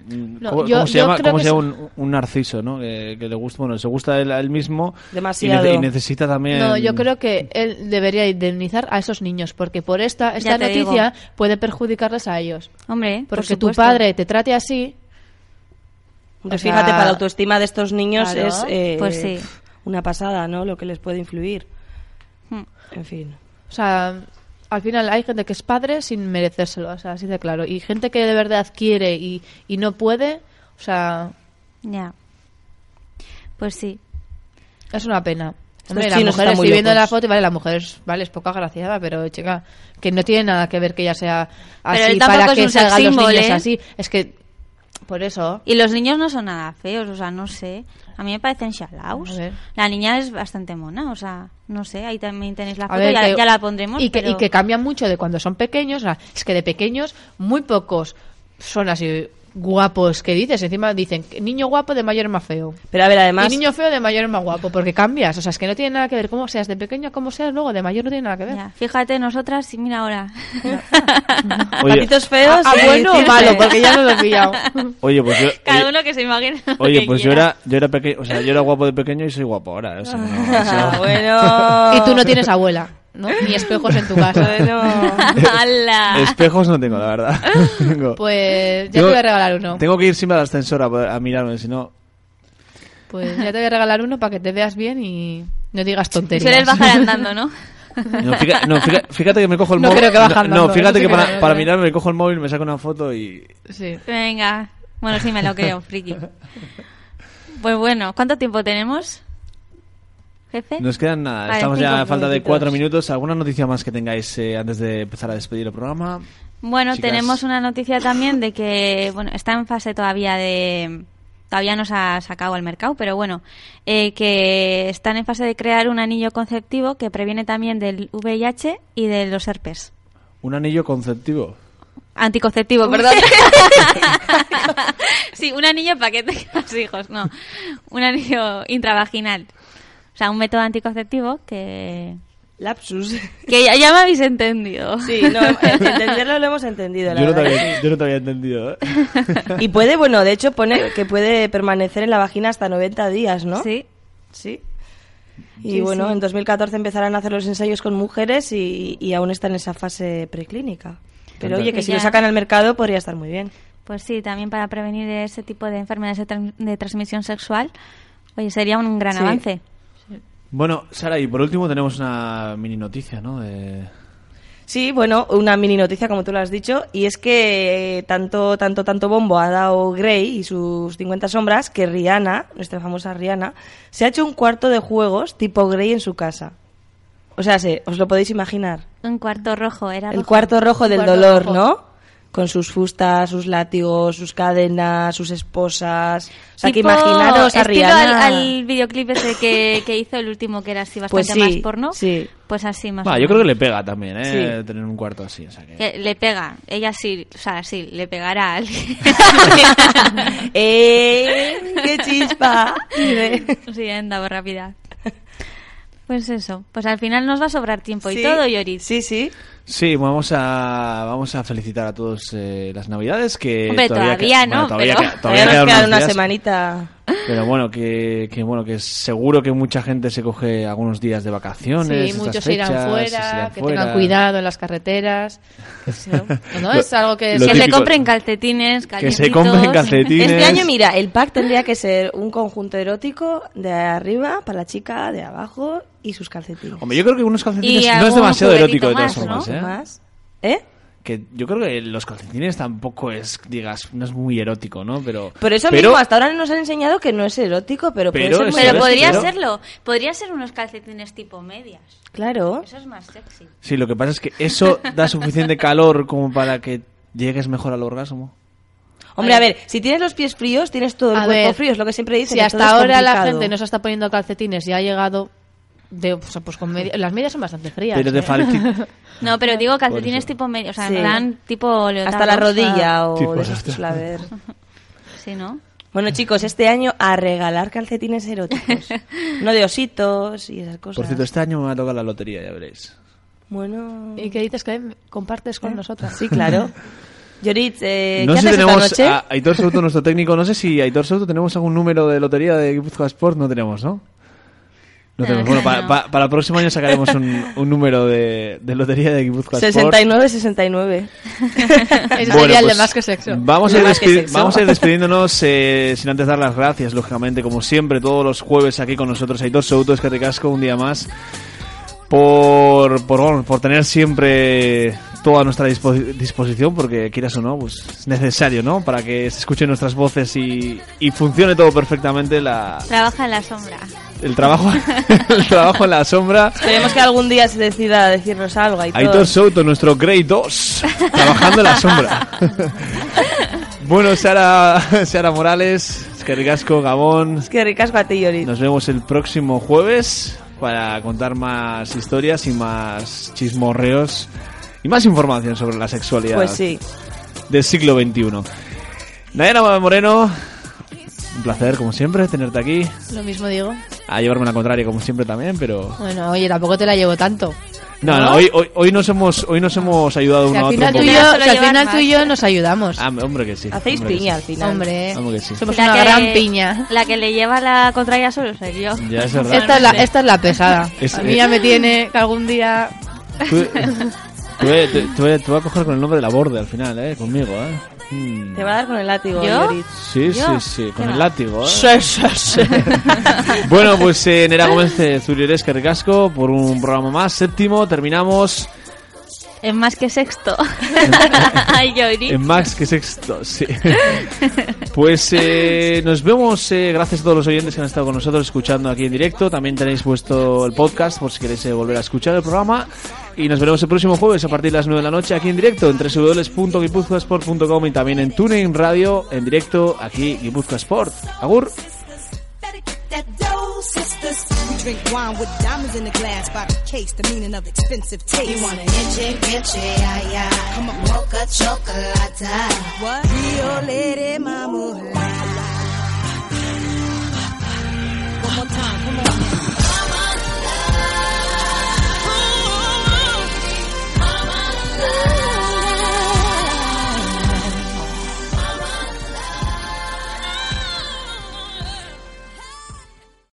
No, ¿Cómo, yo, ¿cómo se llama, ¿cómo se llama un, un narciso, ¿no? Que, que le gusta, bueno, se gusta él, él mismo demasiado. Y, ne- y necesita también... No, yo creo que él debería indemnizar a esos niños, porque por esta, esta noticia digo. puede perjudicarles a ellos. Hombre, porque por tu padre te trate así... Pues o sea, fíjate, para la autoestima de estos niños claro, es... Eh, pues sí. Una pasada, ¿no? Lo que les puede influir. Hmm. En fin. O sea, al final hay gente que es padre sin merecérselo, o sea, así de claro. Y gente que de verdad quiere y, y no puede, o sea... Ya. Yeah. Pues sí. Es una pena. Hombre, las sí, mujeres, estoy viendo la foto y vale, la mujer es, vale, es poco agraciada, pero chica, que no tiene nada que ver que ella sea así para que salgan los niños ¿eh? así. Es que... Por eso. Y los niños no son nada feos, o sea, no sé. A mí me parecen chalaos. La niña es bastante mona, o sea, no sé. Ahí también tenéis la foto, ver, ya, que, ya la pondremos. Y, pero... que, y que cambian mucho de cuando son pequeños. O sea, es que de pequeños muy pocos son así guapos, que dices. Encima dicen, niño guapo de mayor es más feo. Pero a ver, además... Y niño feo de mayor es más guapo, porque cambias. O sea, es que no tiene nada que ver cómo seas de pequeño, cómo seas luego de mayor, no tiene nada que ver. Ya, fíjate, nosotras, y mira ahora. Patitos feos. Ah, bueno o malo, porque ya no lo he pillado. Oye, pues yo... Cada uno que se imagina. Oye, pues yo era, yo era pequeño, o sea, yo era guapo de pequeño y soy guapo ahora. O sea, no, o sea... Bueno. Y tú no tienes abuela. ¿No? Ni espejos en tu casa. Bueno, ¡hala! Espejos no tengo, la verdad. Tengo. Pues ya tengo, te voy a regalar uno. Tengo que ir siempre al ascensor a, a mirarme, si no... Pues ya te voy a regalar uno para que te veas bien y no digas tonterías. Sueles bajar andando, ¿no? No, fíjate, no, fíjate que me cojo el no móvil. Creo que baja andando, no, fíjate no que para, creo, para mirarme me cojo el móvil, me saco una foto y... Sí. Venga. Bueno, sí me lo creo, friki. Pues bueno, ¿cuánto tiempo tenemos? Jefe. Nos quedan nada, vale, estamos ya a falta de cuatro minutos. ¿Alguna noticia más que tengáis eh, antes de empezar a despedir el programa? Bueno, chicas, tenemos una noticia también de que bueno, está en fase todavía de... Todavía no se ha sacado al mercado, pero bueno, eh, que están en fase de crear un anillo conceptivo que previene también del uve i hache y de los herpes. ¿Un anillo conceptivo? Anticonceptivo, perdón. Sí, un anillo para que tengas hijos, no. Un anillo intravaginal. O sea, un método anticonceptivo que... Lapsus. Que ya, ya me habéis entendido. Sí, no, entenderlo lo hemos entendido, la yo, verdad. No había, yo no te había entendido, ¿eh? Y puede, bueno, de hecho pone que puede permanecer en la vagina hasta noventa días, ¿no? Sí. Sí. Y sí, bueno, sí. En dos mil catorce empezarán a hacer los ensayos con mujeres y, y aún está en esa fase preclínica. Pero oye, que si ya... lo sacan al mercado podría estar muy bien. Pues sí, también para prevenir ese tipo de enfermedades de, trans- de transmisión sexual. Oye, sería un gran sí. avance. Bueno, Sara, y por último tenemos una mini noticia, ¿no? De... Sí, bueno, una mini noticia, como tú lo has dicho, y es que tanto, tanto, tanto bombo ha dado Grey y sus cincuenta sombras que Rihanna, nuestra famosa Rihanna, se ha hecho un cuarto de juegos tipo Grey en su casa. O sea, sí, os lo podéis imaginar. Un cuarto rojo, era rojo. El cuarto rojo del cuarto dolor, rojo. ¿No? Con sus fustas, sus látigos, sus cadenas, sus esposas... O sea, tipo, que imaginaros a Rihanna... Al, al videoclip ese que, que hizo, el último, que era así bastante pues sí, más porno. Sí. Pues así más bah, yo creo que le pega también, ¿eh? Sí. Tener un cuarto así. O sea que... Le pega. Ella sí, o sea, sí, le pegará a alguien. ¡Eh! ¡Qué chispa! Sí, anda, rápida. Pues eso. Pues al final nos va a sobrar tiempo sí. y todo, Ioritz. Sí, sí. Sí, vamos a vamos a felicitar a todos eh, las Navidades que Hombre, todavía, todavía queda, no, bueno, todavía pero queda, todavía nos queda una días, semanita. Pero bueno, que, que bueno, que seguro que mucha gente se coge algunos días de vacaciones. Sí, muchos fechas, irán fuera, se irán que fuera. Tengan cuidado en las carreteras. No, no es algo que, que se compren calcetines, calientitos. Que se compren calcetines. Este año, mira, el pack tendría que ser un conjunto erótico de arriba para la chica, de abajo y sus calcetines. Hombre, yo creo que unos calcetines no es demasiado erótico de todas formas, ¿no? ¿eh? Más. ¿Eh? Que yo creo que los calcetines tampoco es, digas, no es muy erótico, ¿no? Pero por eso pero, mismo, hasta ahora nos han enseñado que no es erótico, pero, pero, puede ser muy pero podría pero... serlo. Podría ser unos calcetines tipo medias. Claro. Eso es más sexy. Sí, lo que pasa es que eso da suficiente calor como para que llegues mejor al orgasmo. Hombre, a ver, si tienes los pies fríos, tienes todo el a cuerpo ver, frío, es lo que siempre dicen. Si hasta ahora la gente no se está poniendo calcetines y ha llegado... De, pues, pues con media, las medias son bastante frías. Pero ¿eh? Fal- no, pero digo calcetines tipo medio, o sea, sí. dan tipo leotardo, hasta la rodilla o, o de esos flaver. Sí, ¿no? Bueno, chicos, este año a regalar calcetines eróticos. No de ositos y esas cosas. Por cierto, este año me va a tocar la lotería, ya veréis. Bueno, ¿y qué dices que compartes con ¿Eh? Nosotras? Sí, claro. Ioritz, eh, no ¿qué sé haces tenemos esta noche? A Aitor Souto, nuestro técnico, no sé si Aitor Souto tenemos algún número de lotería de Gipuzkoa Sport, no tenemos, ¿no? No tenemos. Bueno, para, para, para el próximo año sacaremos un, un número de, de lotería de Gipuzkoa Sport. sesenta y nueve sesenta y nueve Ese bueno, sería el pues de Más que Sexo. Vamos a ir, despidi- vamos a ir despidiéndonos eh, sin antes dar las gracias, lógicamente, como siempre, todos los jueves aquí con nosotros. Aitor Souto, Escarricasco, un día más. Por, por, bueno, por tener siempre todo a nuestra dispo- disposición, porque quieras o no, pues es necesario, ¿no? Para que se escuchen nuestras voces y, y funcione todo perfectamente. La... Trabaja en la sombra. El trabajo, el trabajo en la sombra. Esperemos que algún día se decida decirnos algo. Aitor, Aitor Souto, nuestro Grey dos, trabajando en la sombra. Bueno, Sara, Sara Morales, eskerricasco, Gabón. Eskerricasco a ti, Ioritz. Nos vemos el próximo jueves para contar más historias y más chismorreos y más información sobre la sexualidad pues sí. del siglo veintiuno. Naiara Moreno, un placer, como siempre, tenerte aquí. Lo mismo digo. A llevarme la contraria, como siempre, también, pero... Bueno, oye, tampoco te la llevo tanto. No, no, no hoy, hoy, hoy, nos hemos, hoy nos hemos ayudado uno a otro. Tú y yo, si al final tú y yo nos ayudamos. Ah, hombre que sí. Hacéis piña al final. Hombre, hombre que sí. Somos la una que, gran piña. La que le lleva la contraria solo soy yo. Ya es verdad. Esta, es la, esta es la pesada. Es, a mí es... ya me tiene que algún día... Tú, tú, tú, tú, tú vas a coger con el nombre de la borde al final, eh, conmigo, eh. Te va a dar con el látigo, ¿yo? Sí, ¿yo? sí, sí, con el va? látigo, ¿eh? Sí, sí, sí. Bueno, pues eh, Nerea Gómez, eh, Zuriere, eskerricasco por un programa más, séptimo, terminamos... En Más que Sexto. Ay, Ioritz. En Más que Sexto, sí. Pues eh, nos vemos. Eh, gracias a todos los oyentes que han estado con nosotros escuchando aquí en directo. También tenéis puesto el podcast por si queréis eh, volver a escuchar el programa. Y nos veremos el próximo jueves a partir de las nueve de la noche aquí en directo en doble u doble u doble u punto gipuzkoa sport punto com y también en TuneIn Radio en directo aquí Gipuzkoa Sport. Agur. That dough, sisters. We drink wine with diamonds in the glass by the case, the meaning of expensive taste. You want an enche, enche, ay, ay. Come on, mocha chocolate. What? Rio Lady Mama. One more time, come on.